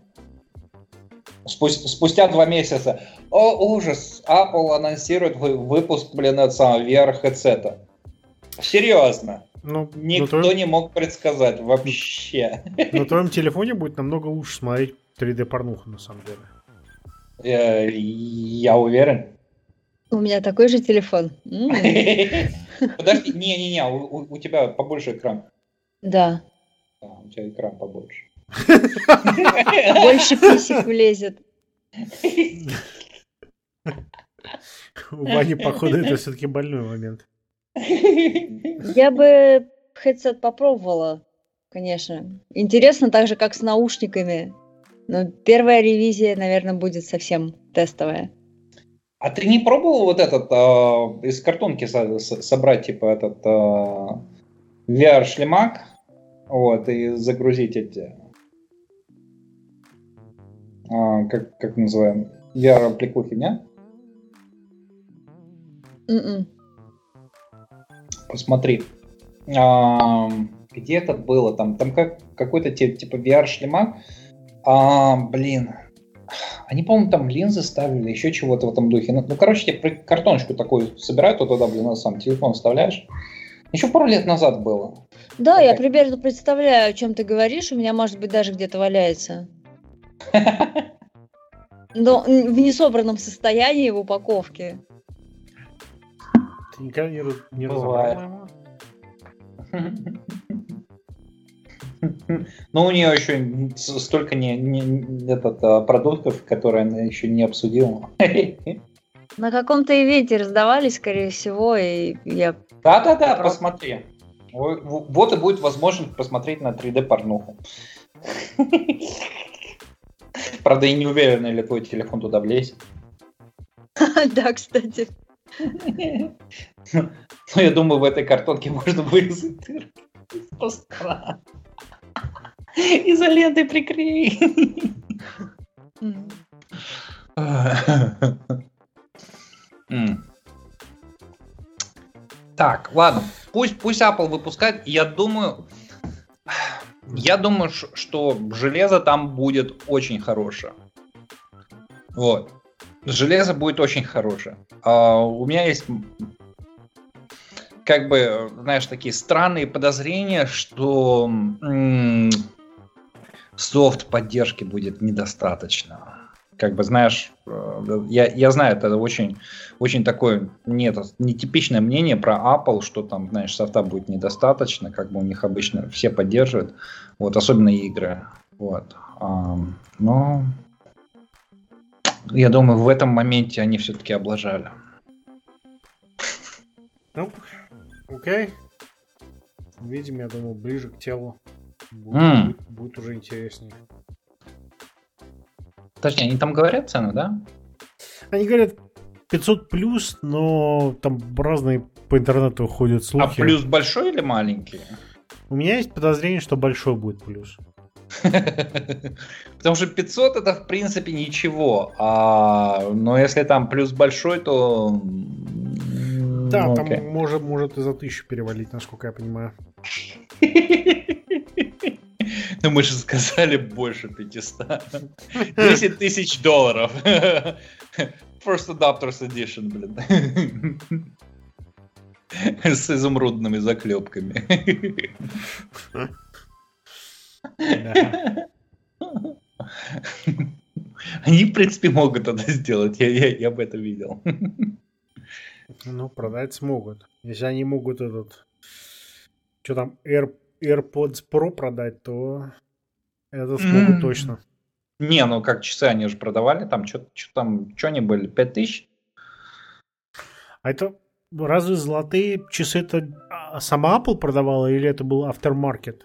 Спустя 2 месяца. О, ужас! Apple анонсирует выпуск, блин, VR-хедсета. Серьезно. Ну, никто не мог предсказать вообще. На твоем телефоне будет намного лучше смотреть 3D-порнуху, на самом деле. Я уверен. У меня такой же телефон. Подожди, не-не-не, у тебя побольше экран. Да. У тебя экран побольше. Больше писек влезет. У Вани, походу, это все-таки больной момент. Я бы хедсет попробовала, конечно. Интересно так же, как с наушниками. Но первая ревизия, наверное, будет совсем тестовая. А ты не пробовал вот этот из картонки собрать, типа, этот VR-шлемак? Вот, и загрузить эти... как называем? VR-аппликухи, не? Mm-mm. Посмотри. Где это было? Там какой-то типа VR-шлемак. Блин. Они, по-моему, там линзы ставили, еще чего-то в этом духе. Ну, короче, тебе картоночку такую собирают, то туда, блин, сам телефон вставляешь. Еще пару лет назад было. Да, вот я примерно представляю, о чем ты говоришь. У меня, может быть, даже где-то валяется. Но в несобранном состоянии в упаковке. Ты никогда не разобрал. Но у нее еще столько продуктов, которые она еще не обсудила. На каком-то ивенте раздавались, скорее всего, и я... Да-да-да, посмотри. Вот и будет возможность посмотреть на 3D-порнуху. Правда, я не уверен, или твой телефон туда влезет. Да, кстати. Но я думаю, в этой картонке можно вырезать дырки из поста. Изолентой прикрей. Так, ладно. Пусть Apple выпускает. Я думаю, что железо там будет очень хорошее. Вот. Железо будет очень хорошее. У меня есть, как бы, знаешь, такие странные подозрения, что софт поддержки будет недостаточно. Как бы, знаешь, я знаю, это очень, очень такое нетипичное мнение про Apple, что там, знаешь, софта будет недостаточно, как бы у них обычно все поддерживают, вот, особенно игры, вот. Но я думаю, в этом моменте они все-таки облажали. Ну, окей. интересном виде, я думаю, ближе к телу будет уже интереснее. Подожди, они там говорят цену, да? Они говорят 500+, но там разные по интернету ходят слухи. А плюс большой или маленький? У меня есть подозрение, что большой будет плюс. Потому что 500 это в принципе ничего, но если там плюс большой, то... Да, ну, там может и за 1000 перевалить, насколько я понимаю. Ну мы же сказали больше 500. $10,000. First Adapters Edition, блин. С изумрудными заклепками. Они, в принципе, могут это сделать. Я бы это видел. Ну, продать смогут. Если они могут этот... Что там, AirPods Pro продать, то это смогут точно. Не, ну как часы они же продавали. Там что они были? 5000? А это... Разве золотые часы это сама Apple продавала или это был aftermarket?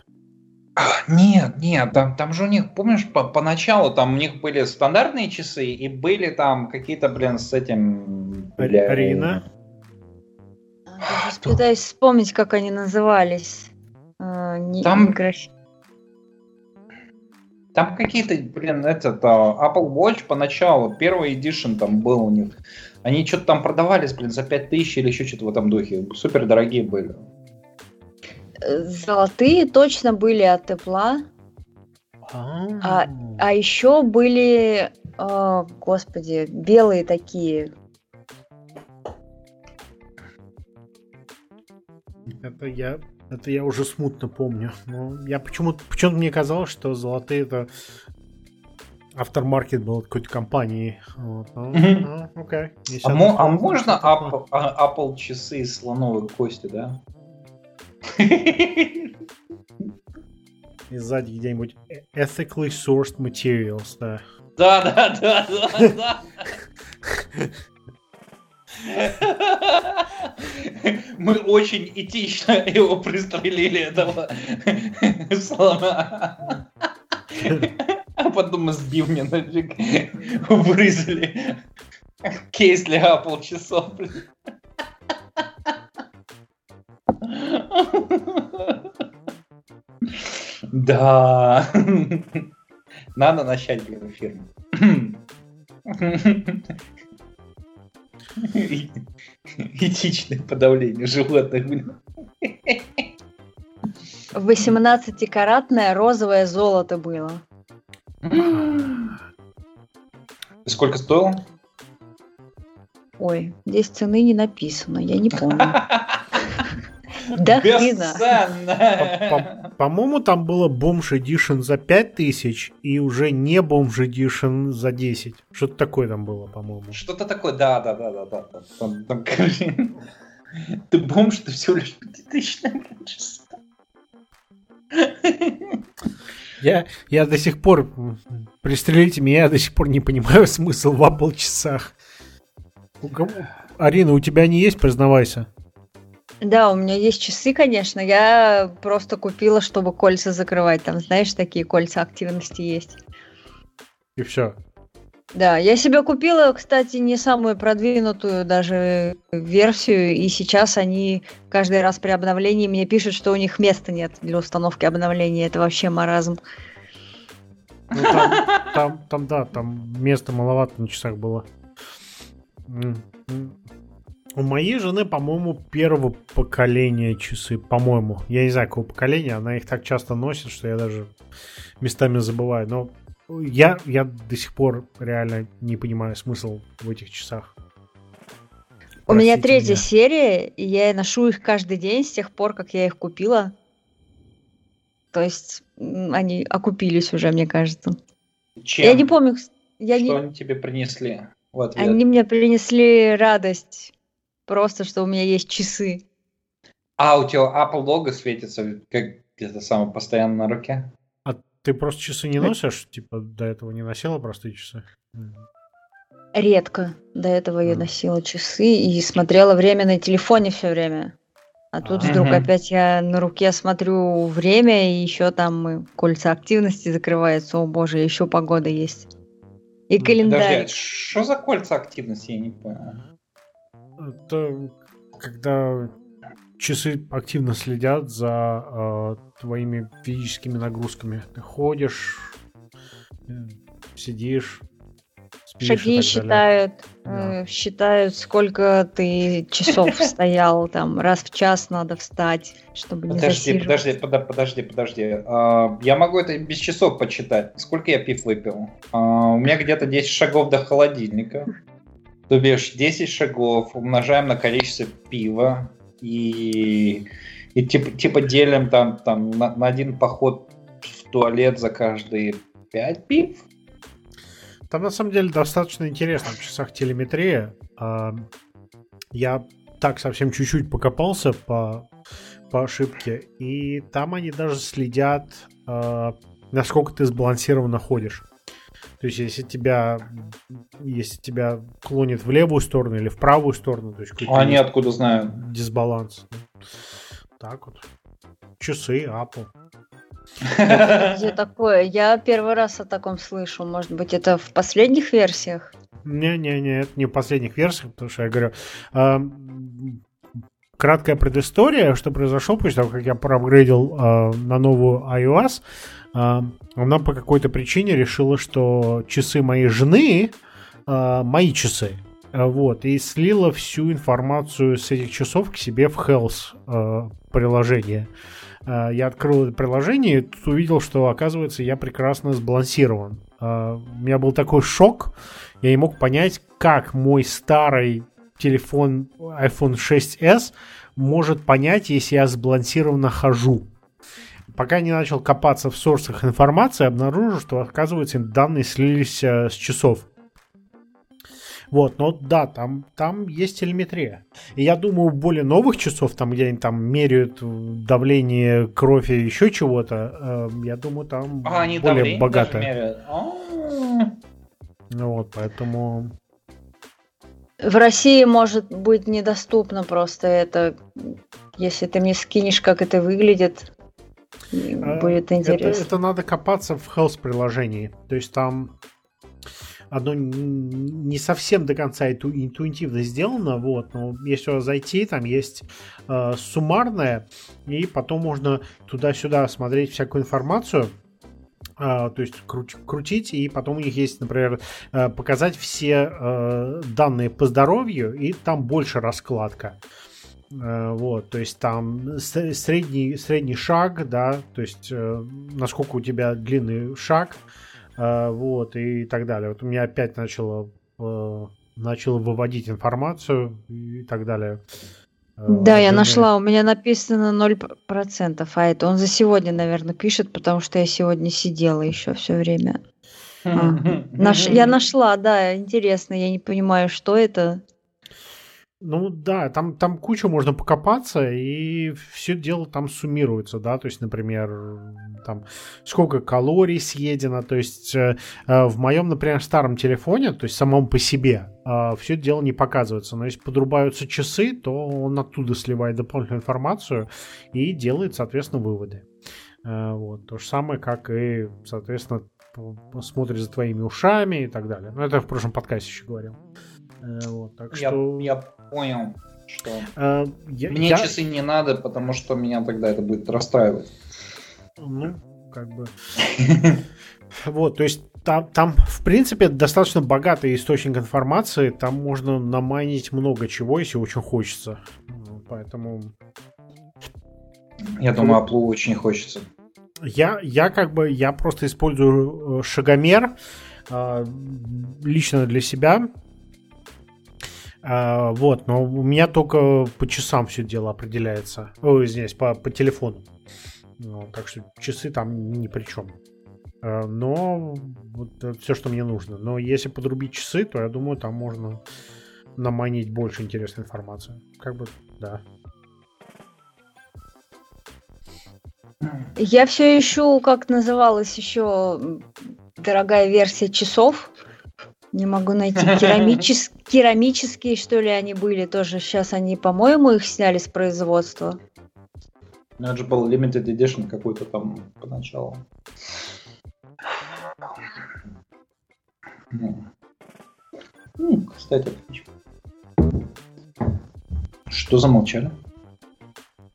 Нет, там же у них, помнишь, поначалу там у них были стандартные часы и были там какие-то, блин, с этим... Арина? Пытаюсь вспомнить, как они назывались. Там какие-то, блин, этот Apple Watch поначалу, первый edition там был у них. Они что-то там продавались, блин, за 5000 или еще что-то в этом духе. Супер дорогие были. Золотые точно были от тепла. А еще были, господи, белые такие. Это я уже смутно помню. Но я почему-то мне казалось, что золотые это aftermarket был от какой-то компании. Вот. Окей. А можно Apple часы из слоновой кости, да? И сзади где-нибудь ethically sourced materials, да. Да. Мы очень этично его пристрелили, этого слона. А потом сбил меня нафиг. Вырезали кейс для Apple часов. Да. Надо начать эту фирму. Этичное подавление животных. 18-каратное розовое золото было. Сколько стоило? Ой, здесь цены не написано, я не помню. Да хрена. По-моему, там было бомж эдишн за 5000 и уже не бомж эдишн за 10. Что-то такое там было, по-моему. Что-то такое, да. Там, ты бомж, ты всего лишь 5000 часа. Я до сих пор, пристрелите меня, я до сих пор не понимаю смысл в Apple часах. Арина, у тебя они есть, признавайся. Да, у меня есть часы, конечно. Я просто купила, чтобы кольца закрывать. Там, знаешь, такие кольца активности есть. И все. Да, я себе купила, кстати, не самую продвинутую даже версию. И сейчас они каждый раз при обновлении мне пишут, что у них места нет для установки обновления. Это вообще маразм. Ну, там места маловато на часах было. У моей жены, по-моему, первого поколения часы, по-моему. Я не знаю, какого поколения, она их так часто носит, что я даже местами забываю. Но я до сих пор реально не понимаю смысл в этих часах. Простите, у меня третья серия, и я ношу их каждый день с тех пор, как я их купила. То есть они окупились уже, мне кажется. Чем? Я не помню. Они тебе принесли в ответ? Они мне принесли радость. Просто, что у меня есть часы. А у тебя Apple logo светится как где-то самое постоянно на руке? А ты просто часы не носишь? Типа до этого не носила простые часы? Редко. До этого я носила часы и смотрела время на телефоне все время. А тут вдруг опять я на руке смотрю время, и еще там кольца активности закрывается. О боже, еще погода есть. И календарь. Подожди, что за кольца активности, я не понял. Это когда часы активно следят за твоими физическими нагрузками. Ты ходишь, сидишь, спишь. Шаги считают, считают, сколько ты часов стоял, там раз в час надо встать, чтобы не засиживаться. Подожди. Я могу это без часов подсчитать. Сколько я пив выпил? У меня где-то 10 шагов до холодильника. То бишь 10 шагов умножаем на количество пива и типа делим там на один поход в туалет за каждые 5 пив. Там на самом деле достаточно интересно в часах телеметрия. Я так совсем чуть-чуть покопался по ошибке, и там они даже следят, насколько ты сбалансированно ходишь. То есть, если тебя клонит в левую сторону или в правую сторону, то есть они откуда знают? Дисбаланс. Так вот. Часы, Apple. Где такое? Я первый раз о таком слышу. Может быть, это в последних версиях? Не, это не в последних версиях, потому что я говорю. Краткая предыстория, что произошло после того, как я проапгрейдил на новую iOS, она по какой-то причине решила, что часы моей жены мои часы. Вот, и слила всю информацию с этих часов к себе в Health приложение. Я открыл это приложение и тут увидел, что, оказывается, я прекрасно сбалансирован. У меня был такой шок, я не мог понять, как мой старый телефон iPhone 6s может понять, если я сбалансированно хожу. Пока не начал копаться в сорсах информации, обнаружил, что, оказывается, данные слились с часов. Вот, но да, там есть телеметрия. И я думаю, более новых часов, там где они там меряют давление, кровь и еще чего-то, я думаю, там более богатые. Вот, поэтому... В России, может быть, недоступно просто это. Если ты мне скинешь, как это выглядит, будет интересно. Это надо копаться в Health приложении. То есть там... Одно не совсем до конца интуитивно сделано, вот, но если зайти, там есть суммарное, и потом можно туда-сюда смотреть всякую информацию, то есть крутить, и потом у них есть, например, показать все данные по здоровью, и там больше раскладка. Вот, то есть там средний шаг, да, то есть насколько у тебя длинный шаг, вот, и так далее. Вот у меня опять начало выводить информацию и так далее. Да, я нашла. У меня написано 0%. А это он за сегодня, наверное, пишет, потому что я сегодня сидела еще все время. Я нашла, да, интересно. Я не понимаю, что это. Ну да, там куча можно покопаться, и все дело там суммируется, да, то есть, например, там сколько калорий съедено, то есть в моем, например, старом телефоне, то есть самом по себе, все дело не показывается, но если подрубаются часы, то он оттуда сливает дополнительную информацию и делает, соответственно, выводы. Вот, то же самое, как и, соответственно, смотрит за твоими ушами и так далее. Ну, это я в прошлом подкасте еще говорил. Вот, так что... я понял, что мне часы не надо, потому что меня тогда это будет расстраивать. Ну, как бы... Вот, то есть там, в принципе, достаточно богатый источник информации. Там можно намайнить много чего, если очень хочется. Поэтому... Я думаю, Apple очень хочется. Я просто использую шагомер лично для себя. Вот, но у меня только по часам все дело определяется. Ой, извиняюсь, по телефону. Ну, так что часы там ни при чем. Но вот все, что мне нужно. Но если подрубить часы, то я думаю, там можно наманить больше интересной информации. Как бы, да. Я все ищу, как называлась еще дорогая версия часов. Не могу найти. Керамические, что ли, они были тоже. Сейчас они, по-моему, их сняли с производства. Ну, это же был Limited Edition какой-то там поначалу. Кстати, что замолчали?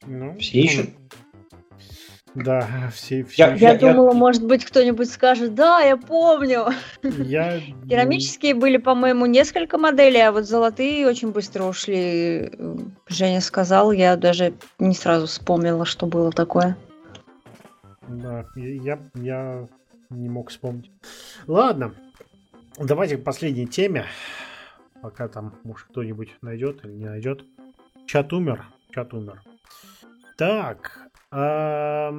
Ну, все еще? Да, все. Я думала, может быть, кто-нибудь скажет, да, я помню. Керамические были, по-моему, несколько моделей, а вот золотые очень быстро ушли. Женя сказал, я даже не сразу вспомнила, что было такое. Да, я не мог вспомнить. Ладно, давайте к последней теме, пока там, может, кто-нибудь найдет или не найдет. Чат умер. Так... На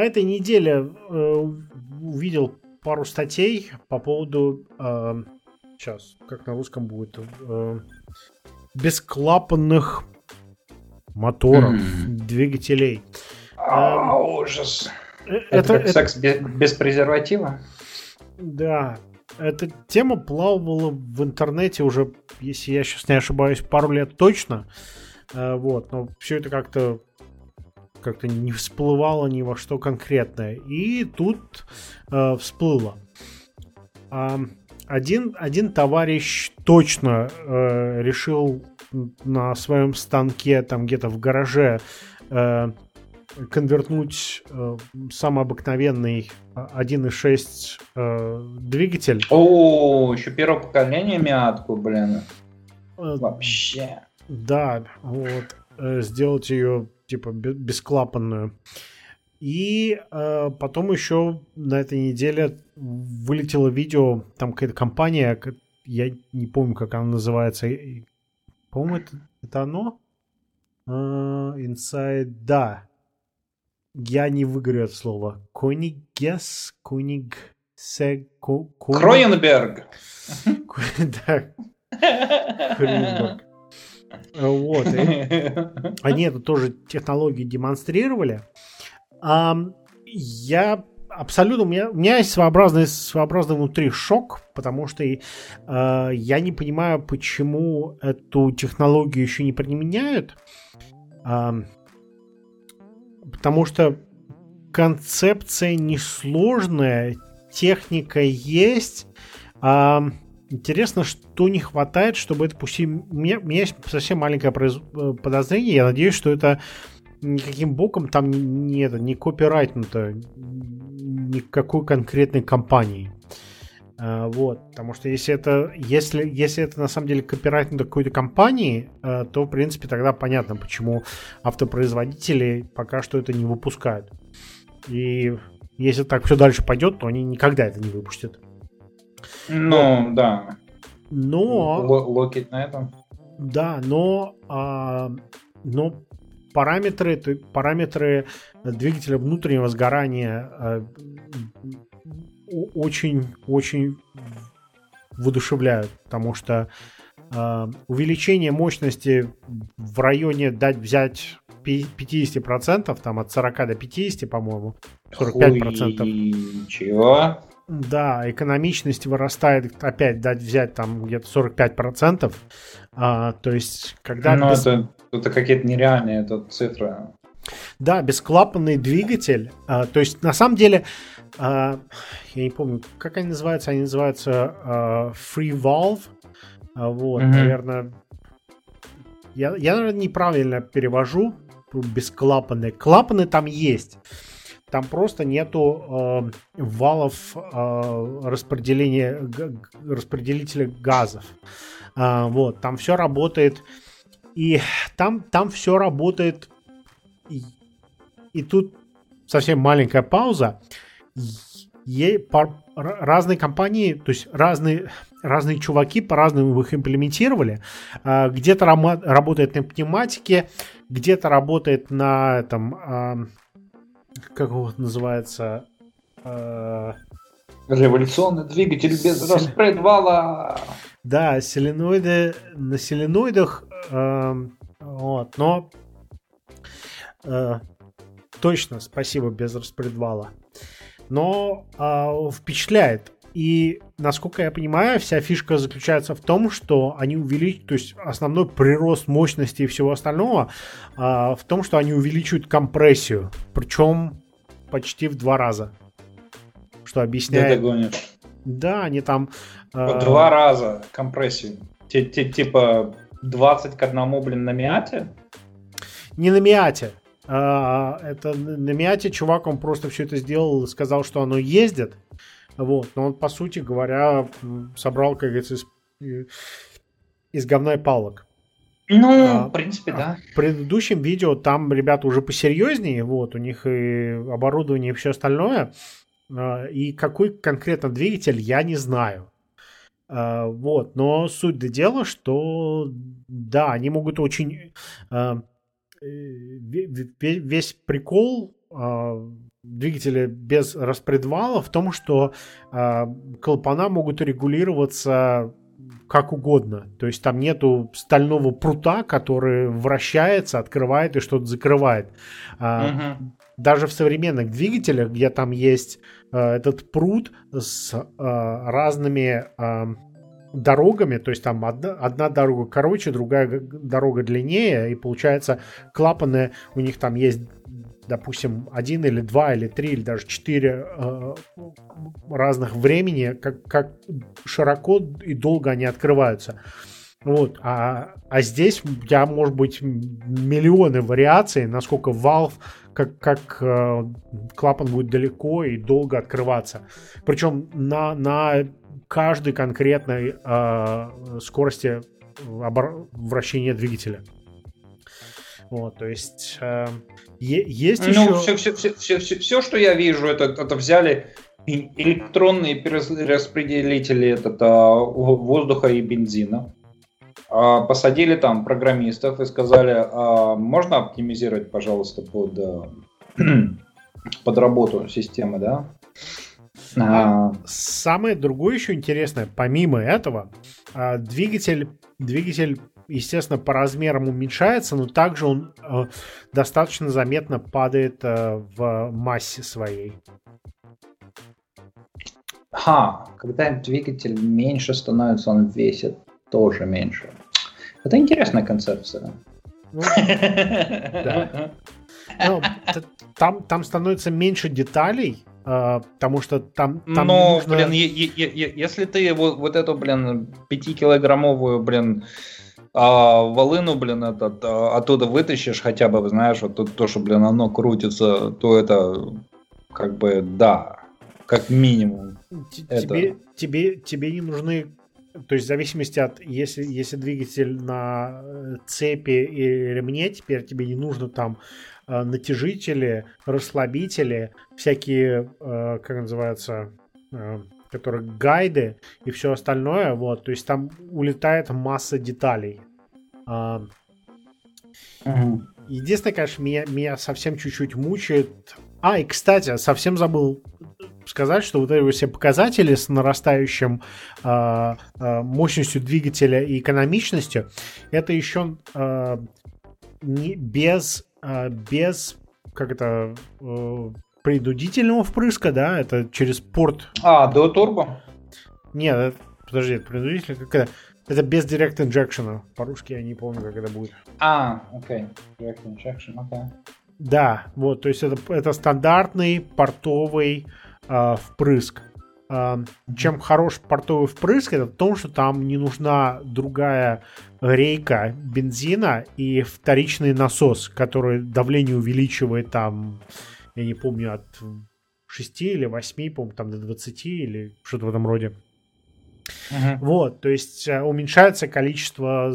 этой неделе увидел пару статей по поводу сейчас, как на русском будет, бесклапанных моторов, двигателей. Ужас. Это секс без презерватива? Да. Эта тема плавала в интернете уже, если я сейчас не ошибаюсь, пару лет точно. Вот, но все это как-то не всплывало ни во что конкретное. И тут всплыло. Один товарищ точно решил на своем станке, там где-то в гараже, конвертнуть самый обыкновенный 1.6 двигатель. О, еще первого поколения мятку, блин. Вообще... Да, вот, сделать ее, типа, бесклапанную. И потом еще на этой неделе вылетело видео, там какая-то компания, я не помню, как она называется, по-моему, это оно? Inside, да. Я не выговорю это слово. Koenigsegg. Кроенберг! Да, Кроенберг. Вот. Они это тоже технологии демонстрировали. Я абсолютно... У меня есть своеобразный внутри шок, потому что я не понимаю, почему эту технологию еще не применяют. Потому что концепция несложная, техника есть. Интересно, что не хватает, чтобы это пустить... У меня есть совсем маленькое подозрение. Я надеюсь, что это никаким боком там не копирайтнуто никакой конкретной компании. Вот. Потому что если это на самом деле копирайтнуто какой-то компании, то, в принципе, тогда понятно, почему автопроизводители пока что это не выпускают. И если так все дальше пойдет, то они никогда это не выпустят. Ну, да. Но... Локет на этом. Да, но параметры двигателя внутреннего сгорания очень-очень воодушевляют, потому что увеличение мощности в районе взять 50%, там от 40 до 50, по-моему, 45%. Ничего. Да, экономичность вырастает, опять взять там где-то 45%. То есть, когда... Ну, это какие-то нереальные цифры. Да, бесклапанный двигатель. То есть, на самом деле, я не помню, как они называются. Они называются Free Valve. Вот, наверное... Я, наверное, неправильно перевожу. Бесклапанные. Клапаны там есть. Там просто нету валов распределителя газов. Вот, там все работает. И там все работает. И тут совсем маленькая пауза. Разные компании, то есть разные чуваки по-разному их имплементировали. Где-то работает на пневматике, где-то работает на этом... Как его называется? Революционный двигатель без распредвала. Да, соленоиды на соленоидах. Вот, но точно, спасибо, без распредвала. Но впечатляет. И, насколько я понимаю, вся фишка заключается в том, что они увеличивают, то есть основной прирост мощности и всего остального в том, что они увеличивают компрессию, причем почти в 2 раза, что объясняет... Да, догонят. Да, они там... 2 раза компрессию, типа 20 к одному, на миате? Не на миате. Это на миате чувак, он просто все это сделал и сказал, что оно ездит. Вот. Но он, по сути говоря, собрал, как говорится, из говна и палок. Ну, в принципе, да. В предыдущем видео там ребята уже посерьезнее. Вот. У них и оборудование, и все остальное. И какой конкретно двигатель, я не знаю. Вот. Но суть до дела, что да, они могут очень... Весь прикол двигателя без распредвала в том, что клапана могут регулироваться как угодно. То есть там нету стального прута, который вращается, открывает и что-то закрывает. Угу. Даже в современных двигателях, где там есть этот прут с разными... дорогами, то есть там одна дорога короче, другая дорога длиннее, и получается клапаны у них там есть, допустим, 1 или 2 или 3 или даже 4 разных времени, как широко и долго они открываются. Вот. А здесь я, может быть, миллионы вариаций, насколько valve, как клапан будет далеко и долго открываться. Причем на каждой конкретной скорости вращения двигателя. Вот, то есть есть еще... Все, что я вижу, это взяли электронные перераспределители воздуха и бензина, посадили там программистов и сказали, можно оптимизировать, пожалуйста, под работу системы, да? Самое другое еще интересное, помимо этого, двигатель, естественно, по размерам уменьшается, но также он достаточно заметно падает в массе своей. Когда двигатель меньше становится, он весит тоже меньше. Это интересная концепция. Да. Там становится меньше деталей. Потому что там но, нужно... если ты вот эту, 5-килограммовую, волыну, оттуда вытащишь хотя бы, знаешь, вот то, что, оно крутится, то это, да, как минимум. Тебе не нужны, то есть в зависимости от, если двигатель на цепи и ремне, теперь тебе не нужно там натяжители, расслабители, всякие, которые гайды и все остальное, вот, то есть там улетает масса деталей. Единственное, конечно, меня совсем чуть-чуть мучает. И, кстати, совсем забыл сказать, что вот эти все показатели с нарастающим мощностью двигателя и экономичностью, это еще без принудительного впрыска, да, это через порт. До турбо? Нет, подожди, это принудительно, это без direct injection, по-русски я не помню, как это будет. Окей, direct injection, окей. Да, вот, то есть это стандартный портовый впрыск. Чем хорош портовый впрыск, это в том, что там не нужна другая рейка бензина и вторичный насос, который давление увеличивает там, я не помню, от 6 или 8, по-моему, там до 20 или что-то в этом роде. Вот, то есть уменьшается количество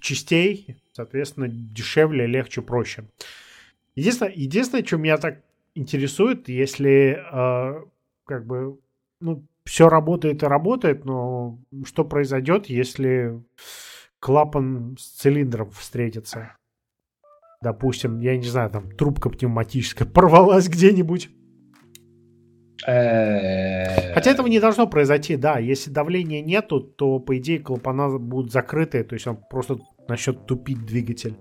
частей, соответственно, дешевле, легче, проще. Единственное, что меня так интересует, если все работает и работает, но что произойдет, если клапан с цилиндром встретится? Допустим, я не знаю, там трубка пневматическая порвалась где-нибудь. Хотя этого не должно произойти, да. Если давления нету, то, по идее, клапана будут закрыты, то есть он просто начнет тупить двигатель.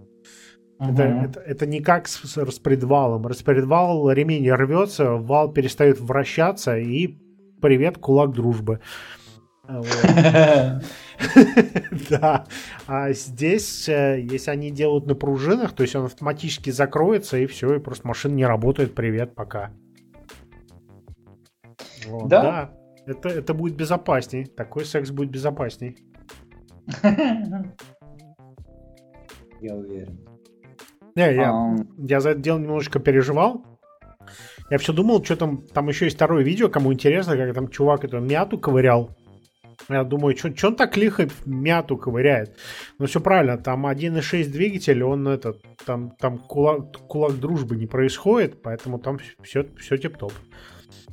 Это не как с распредвалом. Распредвал, ремень рвется, вал перестает вращаться и Привет, кулак дружбы. Да. А здесь, если они делают на пружинах, то есть он автоматически закроется, и все, и просто машина не работает. Привет, пока. Да. Это будет безопасней. Такой секс будет безопасней. Я уверен. Я за это дело немножечко переживал. Я все думал, что там еще есть второе видео, кому интересно, как там чувак эту мяту ковырял. Я думаю, что он так лихо мяту ковыряет? Ну, все правильно, там 1.6 двигатель, он там кулак дружбы не происходит, поэтому там все тип-топ.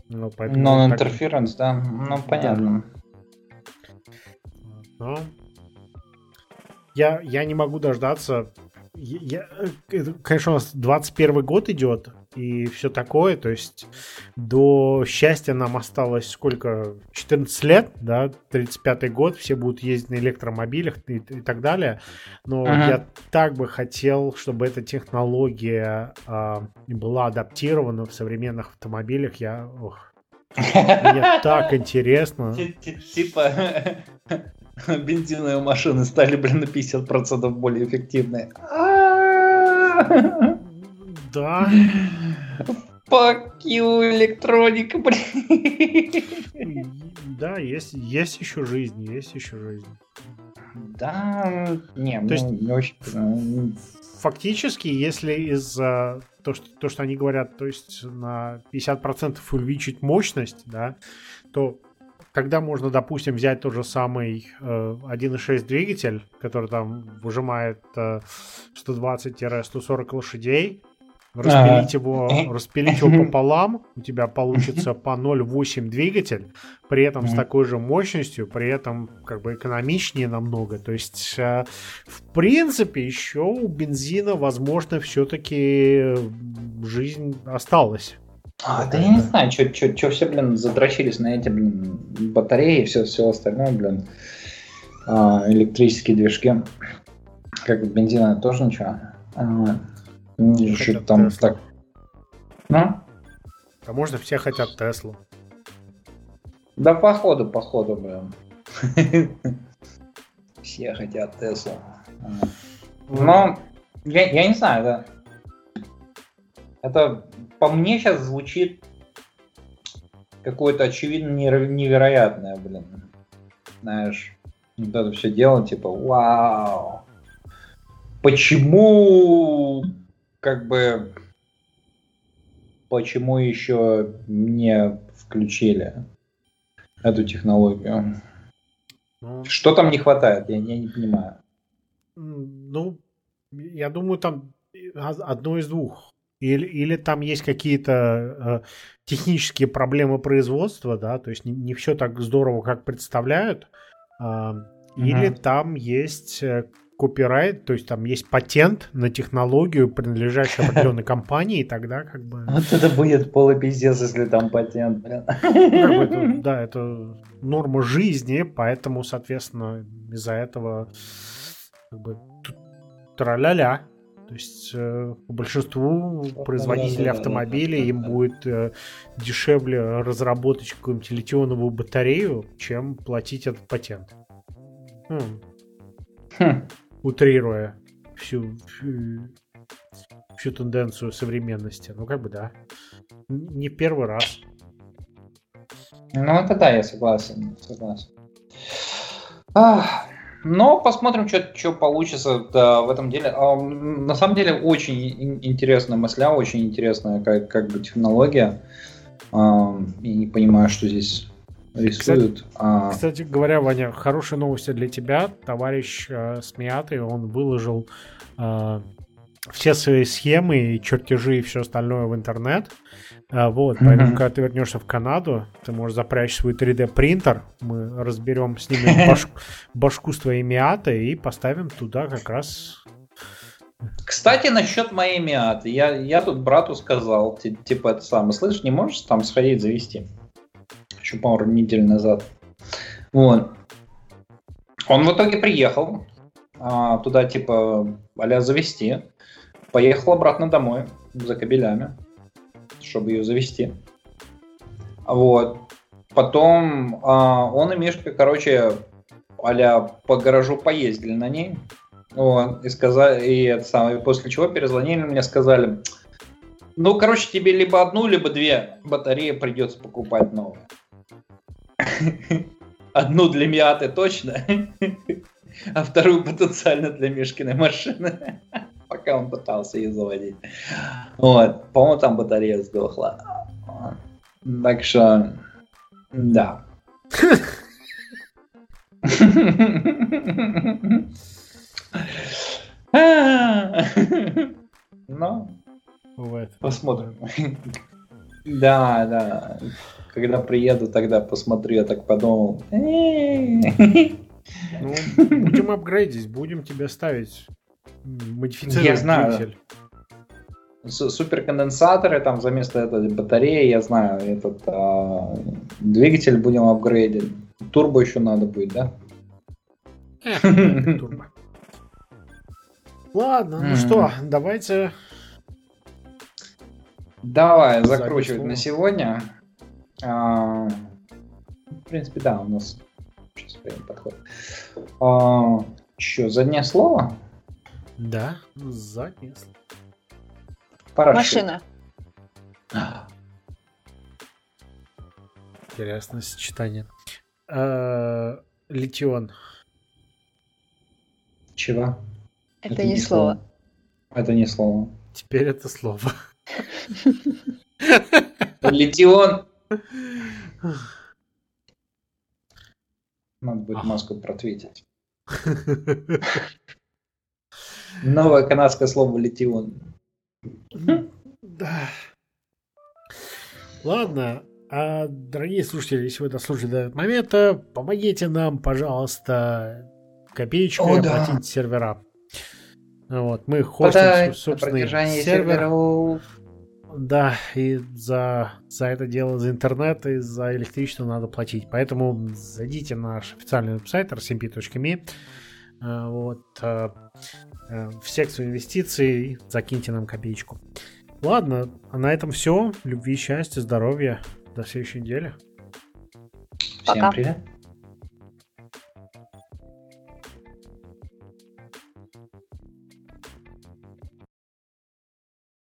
Ну, Non-interference, так... да, ну, понятно. Но... Я не могу дождаться. Это, конечно, у нас 21 год идет, и все такое, то есть до счастья нам осталось сколько? 14 лет, да, 35-й год, все будут ездить на электромобилях и так далее, но я так бы хотел, чтобы эта технология была адаптирована в современных автомобилях, мне так интересно. Типа бензиновые машины стали, на 50% более эффективные. Да. Fuck you, электроника, блин. Да, есть еще жизнь, Да, не, то есть, не очень... Фактически, если из-за то, что они говорят, то есть на 50% увеличить мощность, да, то когда можно, допустим, взять тот же самый 1.6 двигатель, который там выжимает 120-140 лошадей, распилить его пополам, у тебя получится по 0.8 двигатель, при этом с такой же мощностью, при этом как бы экономичнее намного. То есть, в принципе, еще у бензина, возможно, все-таки жизнь осталась. Да я не знаю, что все, задрочились на эти, батареи и все остальное, электрические движки. Как бензина тоже ничего. Что-то там Tesla. Так. Ну? А можно все хотят Теслу? Да походу, Все хотят Теслу. Но я не знаю, да. Это по мне сейчас звучит какое-то очевидно невероятное, Знаешь, вот это все дело, типа, вау. Почему еще не включили эту технологию? Что там не хватает? Я не понимаю. Я думаю, там одно из двух. Или там есть какие-то технические проблемы производства, да, то есть не все так здорово, как представляют. Или там есть... копирайт, то есть там есть патент на технологию, принадлежащую определенной компании, и тогда как бы... Вот это будет полный пиздец, если там патент, да, это норма жизни, поэтому, соответственно, из-за этого как бы тра-ля-ля. То есть большинству производителей автомобилей им будет дешевле разработать какую-нибудь литионовую батарею, чем платить этот патент. Утрируя всю тенденцию современности. Да. Не первый раз. Это да, я согласен. Но посмотрим, что получится в этом деле. На самом деле, очень интересная мысля, очень интересная технология. Я не понимаю, что здесь... рисуют. Кстати говоря, Ваня, хорошие новости для тебя. Товарищ Смиатый, он выложил все свои схемы и чертежи и все остальное в интернет. Поэтому, когда ты вернешься в Канаду, ты можешь запрячь свой 3D-принтер. Мы разберем с ними башку с твоей Миатой и поставим туда как раз... Кстати, насчет моей Миаты. Я тут брату сказал, это самое, слышишь, не можешь там сходить завести? Еще пару недель назад. Он в итоге приехал туда, а-ля завести. Поехал обратно домой за кабелями, чтобы ее завести. Потом он и Мишка, короче, а-ля по гаражу поездили на ней. Вот, и сказали, и это самое, после чего перезвонили мне, сказали: ну, короче, тебе либо одну, либо две батареи придется покупать новые. Одну для Миаты точно, а вторую потенциально для Мишкиной машины, пока он пытался ее заводить. Вот, по-моему, там батарея сдохла. Так что, да. Ну, посмотрим. Да, да. Когда приеду, тогда посмотрю, я так подумал. Ну, будем апгрейдить, будем тебя ставить. Модифицировать. Я знаю. Суперконденсаторы там за место этой батареи, я знаю, этот двигатель будем апгрейдить. Турбо еще надо будет, да? Турбо. Ладно, ну что, давайте. Давай закручивать на сегодня. В принципе, да, у нас сейчас время подходит. Что, за дня слова? Да, за дня слова. Машина. Интересное сочетание. Литион. Чего? Это не слово. Это не слово. Теперь это слово. Литион. Надо будет маску протвитить. Новое канадское слово литион. Да. Ладно. А, дорогие слушатели, если вы дослушали до этого момента, помогите нам, пожалуйста, копеечку оплатить сервера. Вот, мы хостим собственный сервер. Да, и за это дело, за интернет и за электричество надо платить. Поэтому зайдите на наш официальный веб-сайт rcmp.me, вот, в секцию инвестиций и закиньте нам копеечку. Ладно, а на этом все. Любви, счастья, здоровья. До следующей недели. Всем пока. Привет.